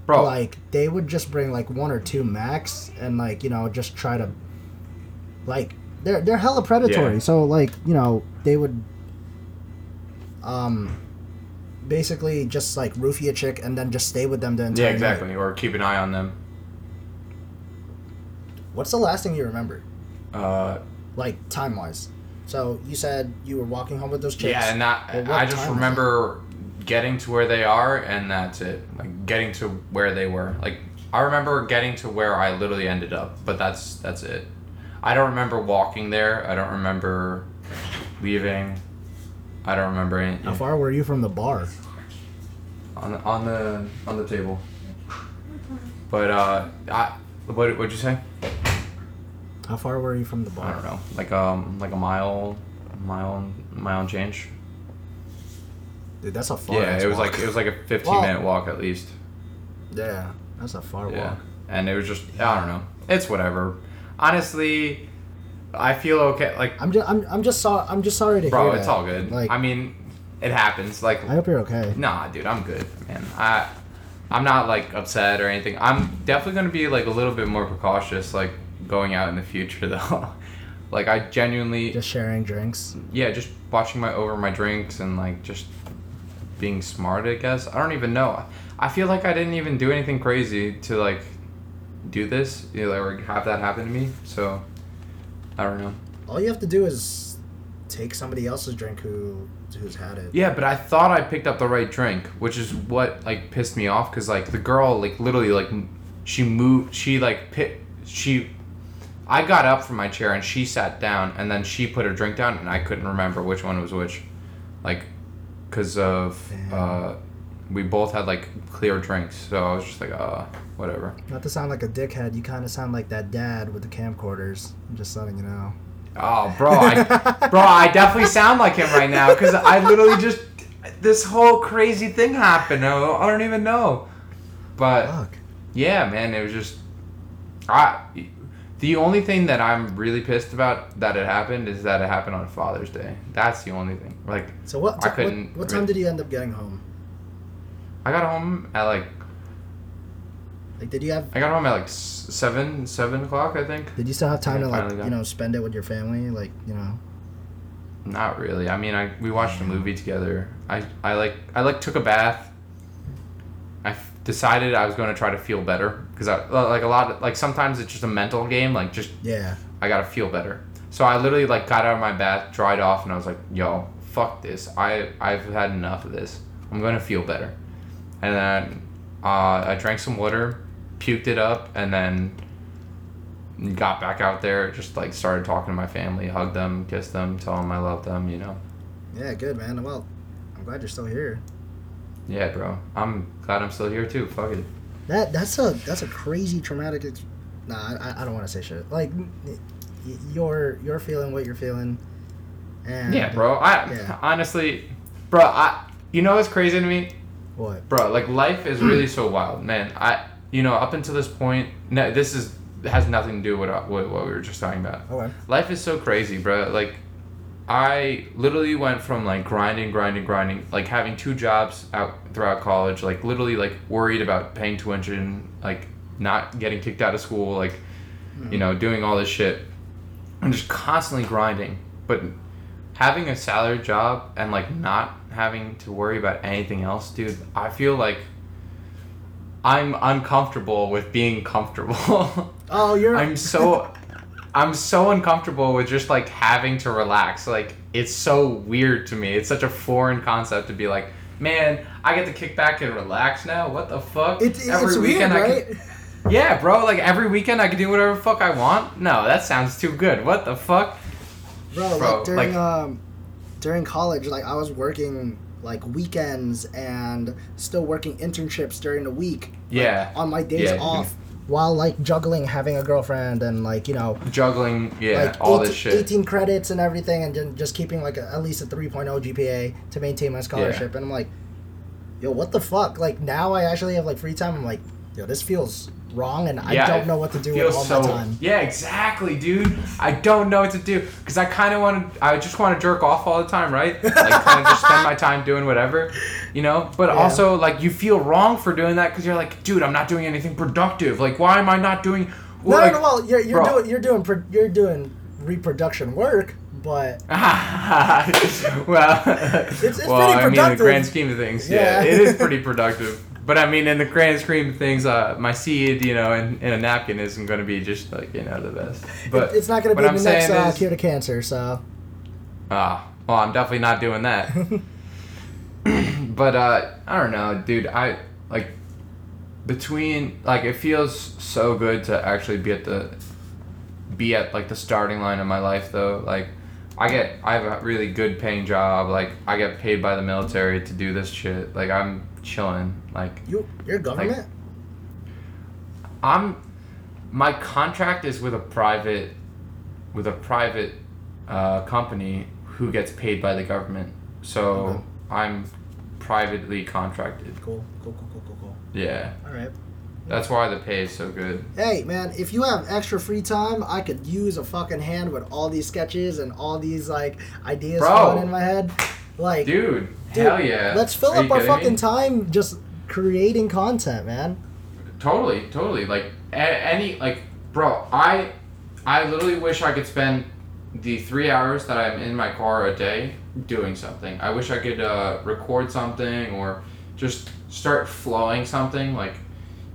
Bro. Like, they would just bring, like, one or two max and, like, you know, just try to, like, they're hella predatory. Yeah. So, like, you know, they would basically just, like, roofie a chick and then just stay with them the entire night. Yeah, exactly. Night. Or keep an eye on them. What's the last thing you remember? Like, time-wise. So, you said you were walking home with those chicks. Yeah, and I just remember getting to where they are, and that's it. Like, getting to where they were. Like, I remember getting to where I literally ended up, but that's it. I don't remember walking there. I don't remember leaving. I don't remember anything. How far were you from the bar? On the table. But what'd you say? How far were you from the bar? I don't know. Like a mile and change. Dude, that's a far. Yeah, it was like a 15-minute walk at least. Yeah, that's a far walk. And it was just I don't know. It's whatever. Honestly, I feel okay. Like I'm just sorry to hear. Bro, it's all good. Like, I mean, it happens. Like I hope you're okay. Nah, dude, I'm good, man. I'm not like upset or anything. I'm definitely gonna be like a little bit more precautious, like going out in the future though. Like I genuinely just sharing drinks. Yeah, just watching over my drinks and like just. Being smart, I guess. I don't even know. I feel like I didn't even do anything crazy to like do this, you know, or have that happen to me. So I don't know. All you have to do is take somebody else's drink who's had it. Yeah, but I thought I picked up the right drink, which is what like pissed me off because like the girl like literally like she moved. She like I got up from my chair and she sat down and then she put her drink down and I couldn't remember which one was which, like. Because of, we both had, like, clear drinks, so I was just like, whatever. Not to sound like a dickhead, you kind of sound like that dad with the camcorders. I'm just letting you know. Oh, bro, I definitely sound like him right now, because I literally just, this whole crazy thing happened. I don't even know. But, fuck. Yeah, man, it was just, the only thing that I'm really pissed about that it happened is that it happened on Father's Day. That's the only thing. Like, so what? I couldn't. What time did you end up getting home? I got home at like. Like, did you have? I got home at like 7 o'clock, I think. Did you still have time to like spend it with your family, like you know? Not really. I mean, we watched a movie together. I took a bath. Decided I was going to try to feel better because I like a lot of, like sometimes it's just a mental game like just yeah I gotta feel better so I literally like got out of my bath dried off and I was like yo fuck this I've had enough of this I'm gonna feel better and then I drank some water puked it up and then got back out there just like started talking to my family hugged them kissed them tell them I love them you know yeah good man well I'm glad you're still here. Yeah, bro. I'm glad I'm still here too. Fuck it. That's a crazy traumatic Nah, I don't want to say shit. Like, you're feeling what you're feeling. And yeah, bro. Honestly, bro, you know what's crazy to me? What? Bro, like, life is really so wild, man. Up until this point, has nothing to do with what we were just talking about. Okay. Life is so crazy, bro. Like, I literally went from, like, grinding, like, having two jobs out throughout college, like, literally, like, worried about paying tuition, like, not getting kicked out of school, like, doing all this shit. I'm just constantly grinding. But having a salary job and, like, not having to worry about anything else, dude, I feel like I'm uncomfortable with being comfortable. Oh, you're... I'm so uncomfortable with just, like, having to relax. Like, it's so weird to me. It's such a foreign concept to be like, man, I get to kick back and relax now? What the fuck? It's weekend, weird, right? Yeah, bro. Like, every weekend I can do whatever the fuck I want? No, that sounds too good. What the fuck? Bro, like, during college, like, I was working... like, weekends and still working internships during the week. Yeah. Like, on my days off while, like, juggling having a girlfriend and, like, Juggling, like, all this shit. 18 credits and everything and then just keeping, like, at least a 3.0 GPA to maintain my scholarship. Yeah. And I'm like, yo, what the fuck? Like, now I actually have, like, free time. I'm like, yo, this feels wrong and I don't know what to do with all my time. Yeah, exactly, dude. I don't know what to do because I just want to jerk off all the time, right? Like, kind of just spend my time doing whatever, but also, like, you feel wrong for doing that because you're like, dude, I'm not doing anything productive. Like, why am I not doing... Well, no, well, you're doing reproduction work, but... Well, it's pretty productive. I mean, in the grand scheme of things, yeah it is pretty productive. But, I mean, in the grand scheme of things, my seed, in a napkin isn't going to be just, like, the best. But it's not going to be the next cure to cancer, so... Well, I'm definitely not doing that. But, I don't know, dude. It feels so good to actually be at the starting line of my life, though. Like, I have a really good paying job. Like, I get paid by the military to do this shit. Like, I'm... chilling, like your government. Like, my contract is with a private company who gets paid by the government, so okay. I'm privately contracted. Cool. Yeah. All right. That's why the pay is so good. Hey, man, if you have extra free time, I could use a fucking hand with all these sketches and all these, like, ideas going in my head. Like, dude, hell yeah. Let's fill up our fucking time just creating content, man. Totally. Like, bro, I literally wish I could spend the 3 hours that I'm in my car a day doing something. I wish I could record something or just start flowing something. Like,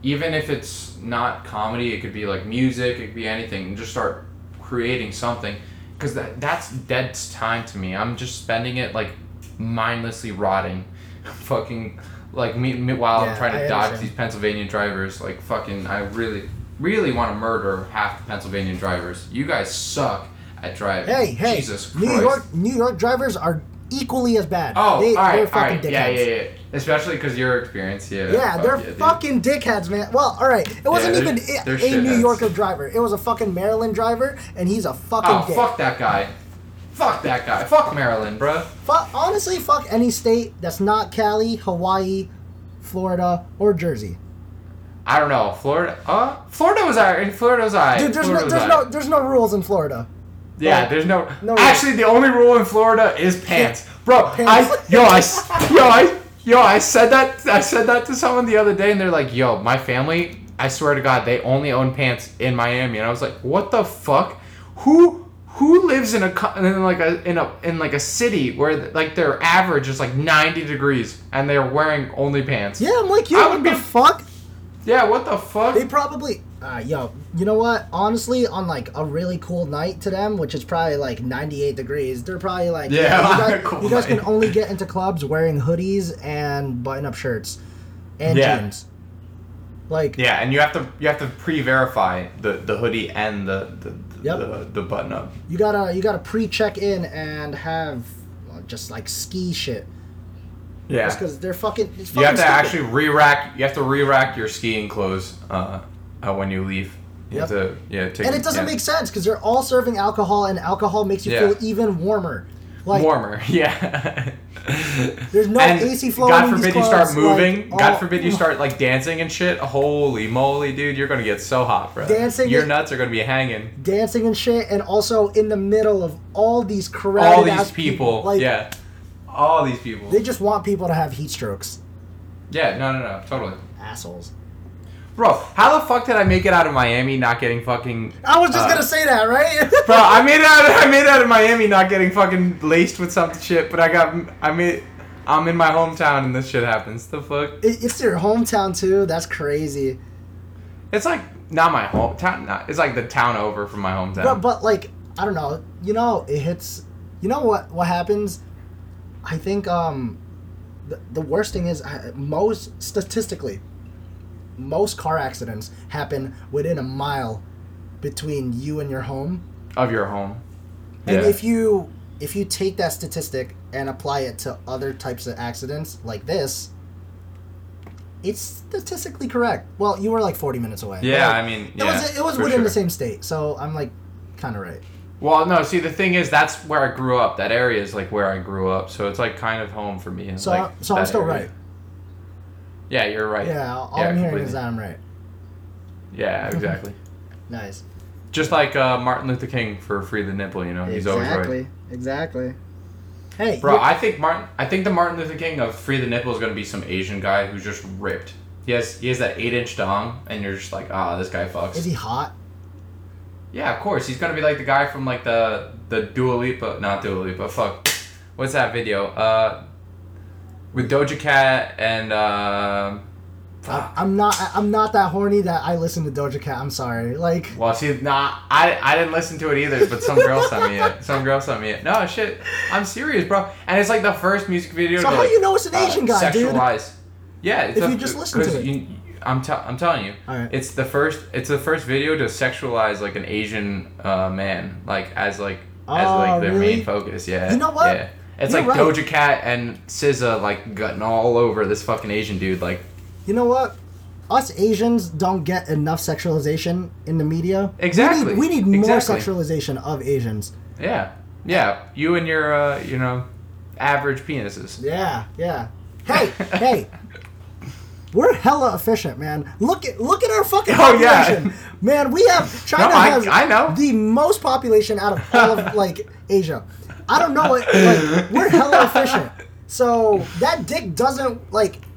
even if it's not comedy, it could be, like, music, it could be anything, and just start creating something. Because that's dead time to me. I'm just spending it, like, mindlessly rotting, fucking, like, me while I'm trying to dodge these Pennsylvania drivers. Like, fucking, I really, really want to murder half the Pennsylvania drivers. You guys suck at driving. Hey, Jesus Christ. New York drivers are equally as bad. Oh, all right. Dickheads. Yeah. Especially because your experience, they're fucking dickheads, man. Well, all right, it wasn't even a New Yorker driver. It was a fucking Maryland driver, and he's a fucking dick. Fuck that guy. Fuck that guy. Fuck Maryland, bro. Honestly, fuck any state that's not Cali, Hawaii, Florida, or Jersey. I don't know. Florida? Florida was all right. Dude, there's no rules in Florida. Yeah, like, there's no rules. Actually, the only rule in Florida is pants. Bro, pants. I said that to someone the other day, and they're like, yo, my family, I swear to God, they only own pants in Miami. And I was like, what the fuck? Who lives in a city where, like, their average is like 90 degrees and they're wearing only pants? Yeah, I'm like, yo, what the fuck? Yeah, what the fuck? They probably, yo, you know what? Honestly, on, like, a really cool night to them, which is probably like 98 degrees, they're probably like, you guys can only get into clubs wearing hoodies and button-up shirts and jeans. Like, yeah, and you have to pre-verify the hoodie and the button up. You gotta pre-check in and have just, like, ski shit. Yeah. Just because they're fucking. It's fucking you have to stupid. Actually re-rack. You have to re-rack your skiing clothes when you leave. And it doesn't make sense because they're all serving alcohol, and alcohol makes you feel even warmer. Like, there's no AC flowing. God forbid you start moving. Like, God forbid you start like dancing and shit. Holy moly, dude! You're gonna get so hot, bro. Dancing, your nuts are gonna be hanging. Dancing and shit, and also in the middle of all these crowded, all these people. Like, all these people. They just want people to have heat strokes. Yeah, no, totally. Assholes. Bro, how the fuck did I make it out of Miami not getting fucking... I was just gonna say that, right? Bro, I made it out of Miami not getting fucking laced with some shit, but I'm in my hometown and this shit happens. The fuck? It's your hometown too? That's crazy. It's like, not my hometown, it's like the town over from my hometown. But like, I don't know, it hits... You know what happens? I think, the worst thing is, statistically, most car accidents happen within a mile between you and your home. Of your home. Yeah. And if you take that statistic and apply it to other types of accidents like this, it's statistically correct. Well, you were like 40 minutes away. Yeah, like, it was within the same state, so I'm like kind of right. Well, no, see, the thing is, that's where I grew up. That area is like where I grew up, so it's like kind of home for me. So, like, I'm still area. Right. Yeah, you're right. Yeah, I'm hearing is that I'm right. Yeah, exactly. Nice. Just like Martin Luther King for Free the Nipple, he's always right. Exactly. Hey, bro, I think the Martin Luther King of Free the Nipple is gonna be some Asian guy who's just ripped. He has that 8-inch dong, and you're just like, this guy fucks. Is he hot? Yeah, of course. He's gonna be like the guy from like the Dua Lipa, not Dua Lipa. Fuck, what's that video? With Doja Cat and I'm not that horny that I listen to Doja Cat. I'm sorry. Like, well, she's not. I didn't listen to it either, but some girl sent me it. No shit. I'm serious, bro. And it's like the first music video. So how do you know it's an Asian guy, dude? Sexualized. Yeah, it's if you just listen to it. I'm telling you, right. It's the first video to sexualize like an Asian man, like as their main focus. Yeah. You know what? Yeah. It's You're like right. Doja Cat and SZA like gutting all over this fucking Asian dude. Like, you know what? Us Asians don't get enough sexualization in the media. Exactly. We need more sexualization of Asians. Yeah. You and your average penises. Yeah. Hey. We're hella efficient, man. Look at our fucking population. Yeah. Man, we have... China has the most population out of all of, like, Asia. I don't know. We're hella efficient. So that dick doesn't,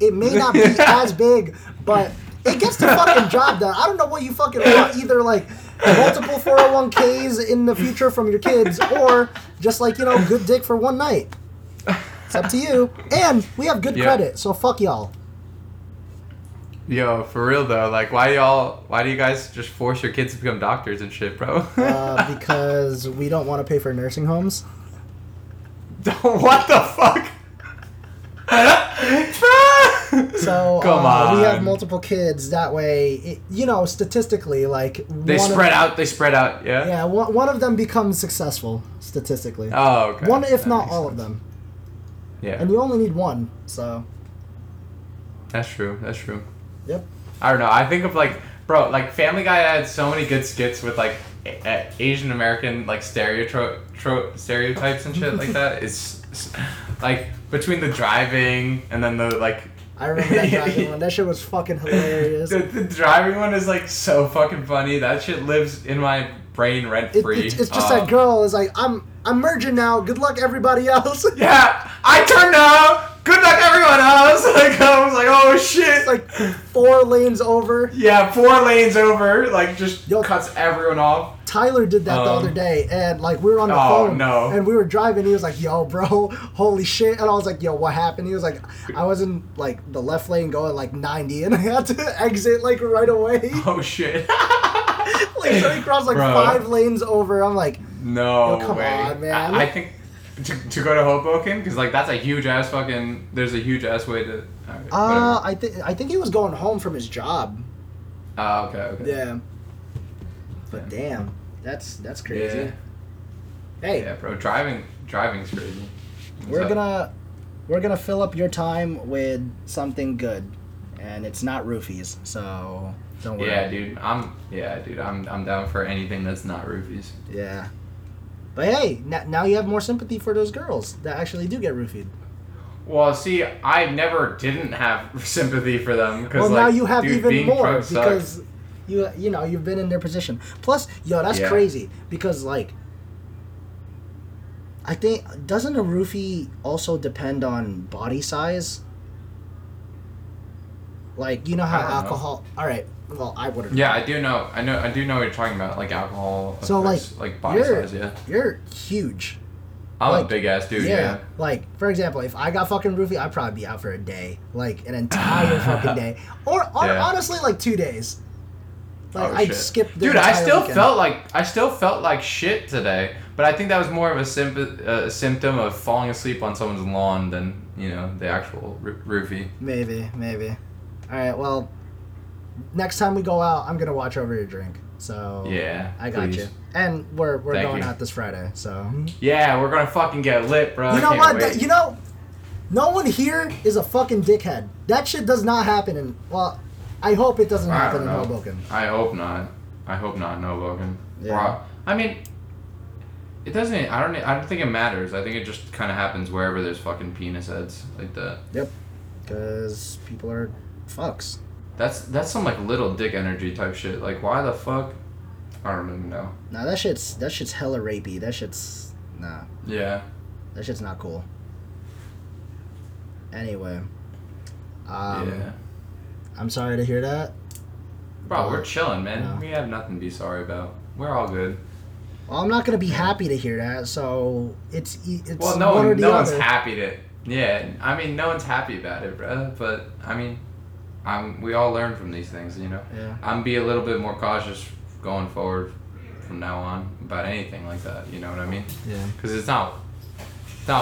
it may not be as big, but it gets the fucking job done. I don't know what you fucking want. Either, multiple 401ks in the future from your kids or just, good dick for one night. It's up to you. And we have good credit, so fuck y'all. Yo, for real though, why do you guys just force your kids to become doctors and shit, bro? Because we don't want to pay for nursing homes. What the fuck? So, come on. We have multiple kids, that way, statistically, They spread out, yeah? Yeah, one of them becomes successful, statistically. Oh, okay. One, if not all of them. Yeah. And you only need one, so... That's true. Yep. I don't know. I think of Family Guy had so many good skits with Asian American stereotypes and shit like that. It's like between the driving and then the I remember that driving one. That shit was fucking hilarious. The driving one is so fucking funny. That shit lives in my brain rent free. It's just that girl is I'm merging now. Good luck everybody else. Yeah, I turn now. Good luck, everyone else! I was like, oh shit! It's 4 lanes over. Yeah, 4 lanes over. Cuts everyone off. Tyler did that the other day, and we were on the phone. No. And we were driving, he was like, yo, bro, holy shit. And I was like, yo, what happened? He was like, I was in the left lane going 90, and I had to exit right away. Oh shit. So he crossed 5 lanes over. I'm like, no, yo, come way. On, man. I think... To go to Hoboken? Because that's a huge ass fucking... There's a huge ass way to... Right, I think he was going home from his job. Oh, okay. Yeah. But damn. That's crazy. Yeah. Hey. Yeah, bro. Driving's crazy. We're gonna fill up your time with something good. And it's not roofies, so... Don't worry. Yeah, dude, I'm down for anything that's not roofies. Yeah. But hey, now you have more sympathy for those girls that actually do get roofied. Well, see, I never didn't have sympathy for them. Cause, well, now you have even more because you know you've been in their position. Plus, yo, that's crazy because I think doesn't a roofie also depend on body size? Like, you know how alcohol. All right. Well, I wouldn't. Yeah, I do know. I do know what you're talking about. Like alcohol. So like body size. Yeah. You're huge. I'm a big ass dude. Yeah. Like, for example, if I got fucking roofie, I'd probably be out for a day, like an entire fucking day, or honestly, like 2 days. Like, I'd skip. Dude, I still felt like shit today, but I think that was more of a symptom of falling asleep on someone's lawn than the actual roofie. Maybe. All right. Well, next time we go out, I'm gonna watch over your drink. So yeah, I got you. And we're going out this Friday, so yeah, we're gonna fucking get lit, bro. You know what? No one here is a fucking dickhead. That shit does not happen. And well, I hope it doesn't happen in Hoboken. I hope not in Hoboken. Yeah. I mean, it doesn't. I don't think it matters. I think it just kind of happens wherever there's fucking penis heads like that. Yep. Because people are fucks. That's some like little dick energy type shit. Like, why the fuck? I don't even know. Nah, that shit's hella rapey. That shit's nah. Yeah. That shit's not cool. Anyway. Yeah. I'm sorry to hear that. Bro, we're chilling, man. No. We have nothing to be sorry about. We're all good. Well, I'm not gonna be happy to hear that. So it's well, no one's happy to. Yeah, I mean, no one's happy about it, bro. But I mean, we all learn from these things, you know? Yeah. I'm be a little bit more cautious going forward from now on about anything like that, you know what I mean? Yeah. Because it's not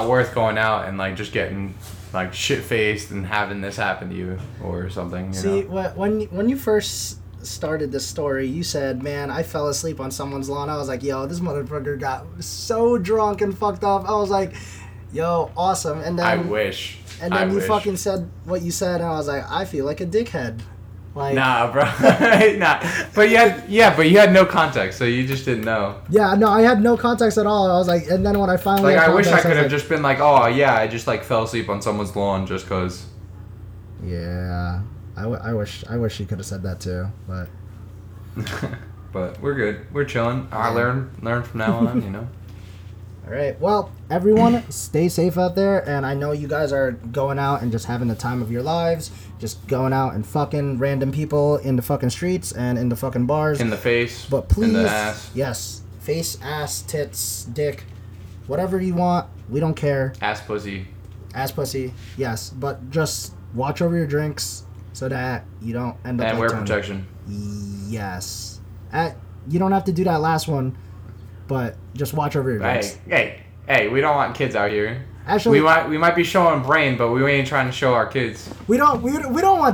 worth going out and, like, just getting, like, shit-faced and having this happen to you or something, you know? See, when you first started this story, you said, man, I fell asleep on someone's lawn. I was like, yo, this motherfucker got so drunk and fucked up. I was like, yo, awesome. And then I wish... And then you fucking said what you said, and I was like, I feel like a dickhead. Like, nah, bro. Nah. But you had no context, so you just didn't know. Yeah, no, I had no context at all. I was like, and then when I finally had context, I wish I could have just been like, oh yeah, I just like fell asleep on someone's lawn just cause. Yeah, I wish you could have said that too, but. But we're good. We're chilling. Yeah. I learn from now on, you know. All right. Well, everyone, stay safe out there. And I know you guys are going out and just having the time of your lives. Just going out and fucking random people in the fucking streets and in the fucking bars. In the face. But please. In the ass. Yes. Face, ass, tits, dick. Whatever you want. We don't care. Ass pussy. Ass pussy. Yes. But just watch over your drinks so that you don't end up. And wear protection. Yes. You don't have to do that last one. But just watch over your drinks. Hey! We don't want kids out here. Actually, we might be showing brain, but we ain't trying to show our kids. We don't want more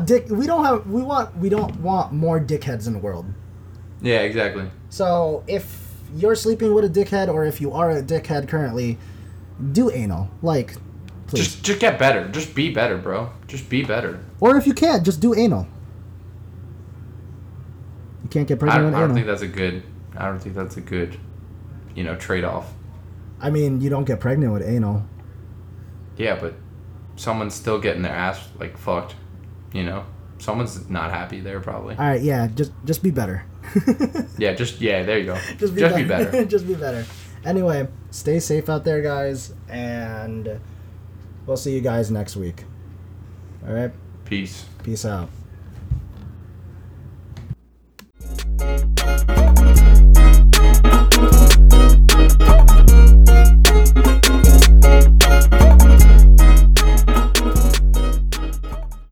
dickheads in the world. Yeah, exactly. So if you're sleeping with a dickhead, or if you are a dickhead currently, do anal. Like, please. Just get better. Just be better, bro. Just be better. Or if you can't, just do anal. You can't get pregnant with anal. I don't think that's a good. You know, trade-off. I mean, you don't get pregnant with anal. Yeah, but someone's still getting their ass, like, fucked. You know? Someone's not happy there, probably. All right, yeah. Just be better. Yeah, there you go. Just be better. Just be better. Anyway, stay safe out there, guys. And we'll see you guys next week. All right? Peace. Peace out.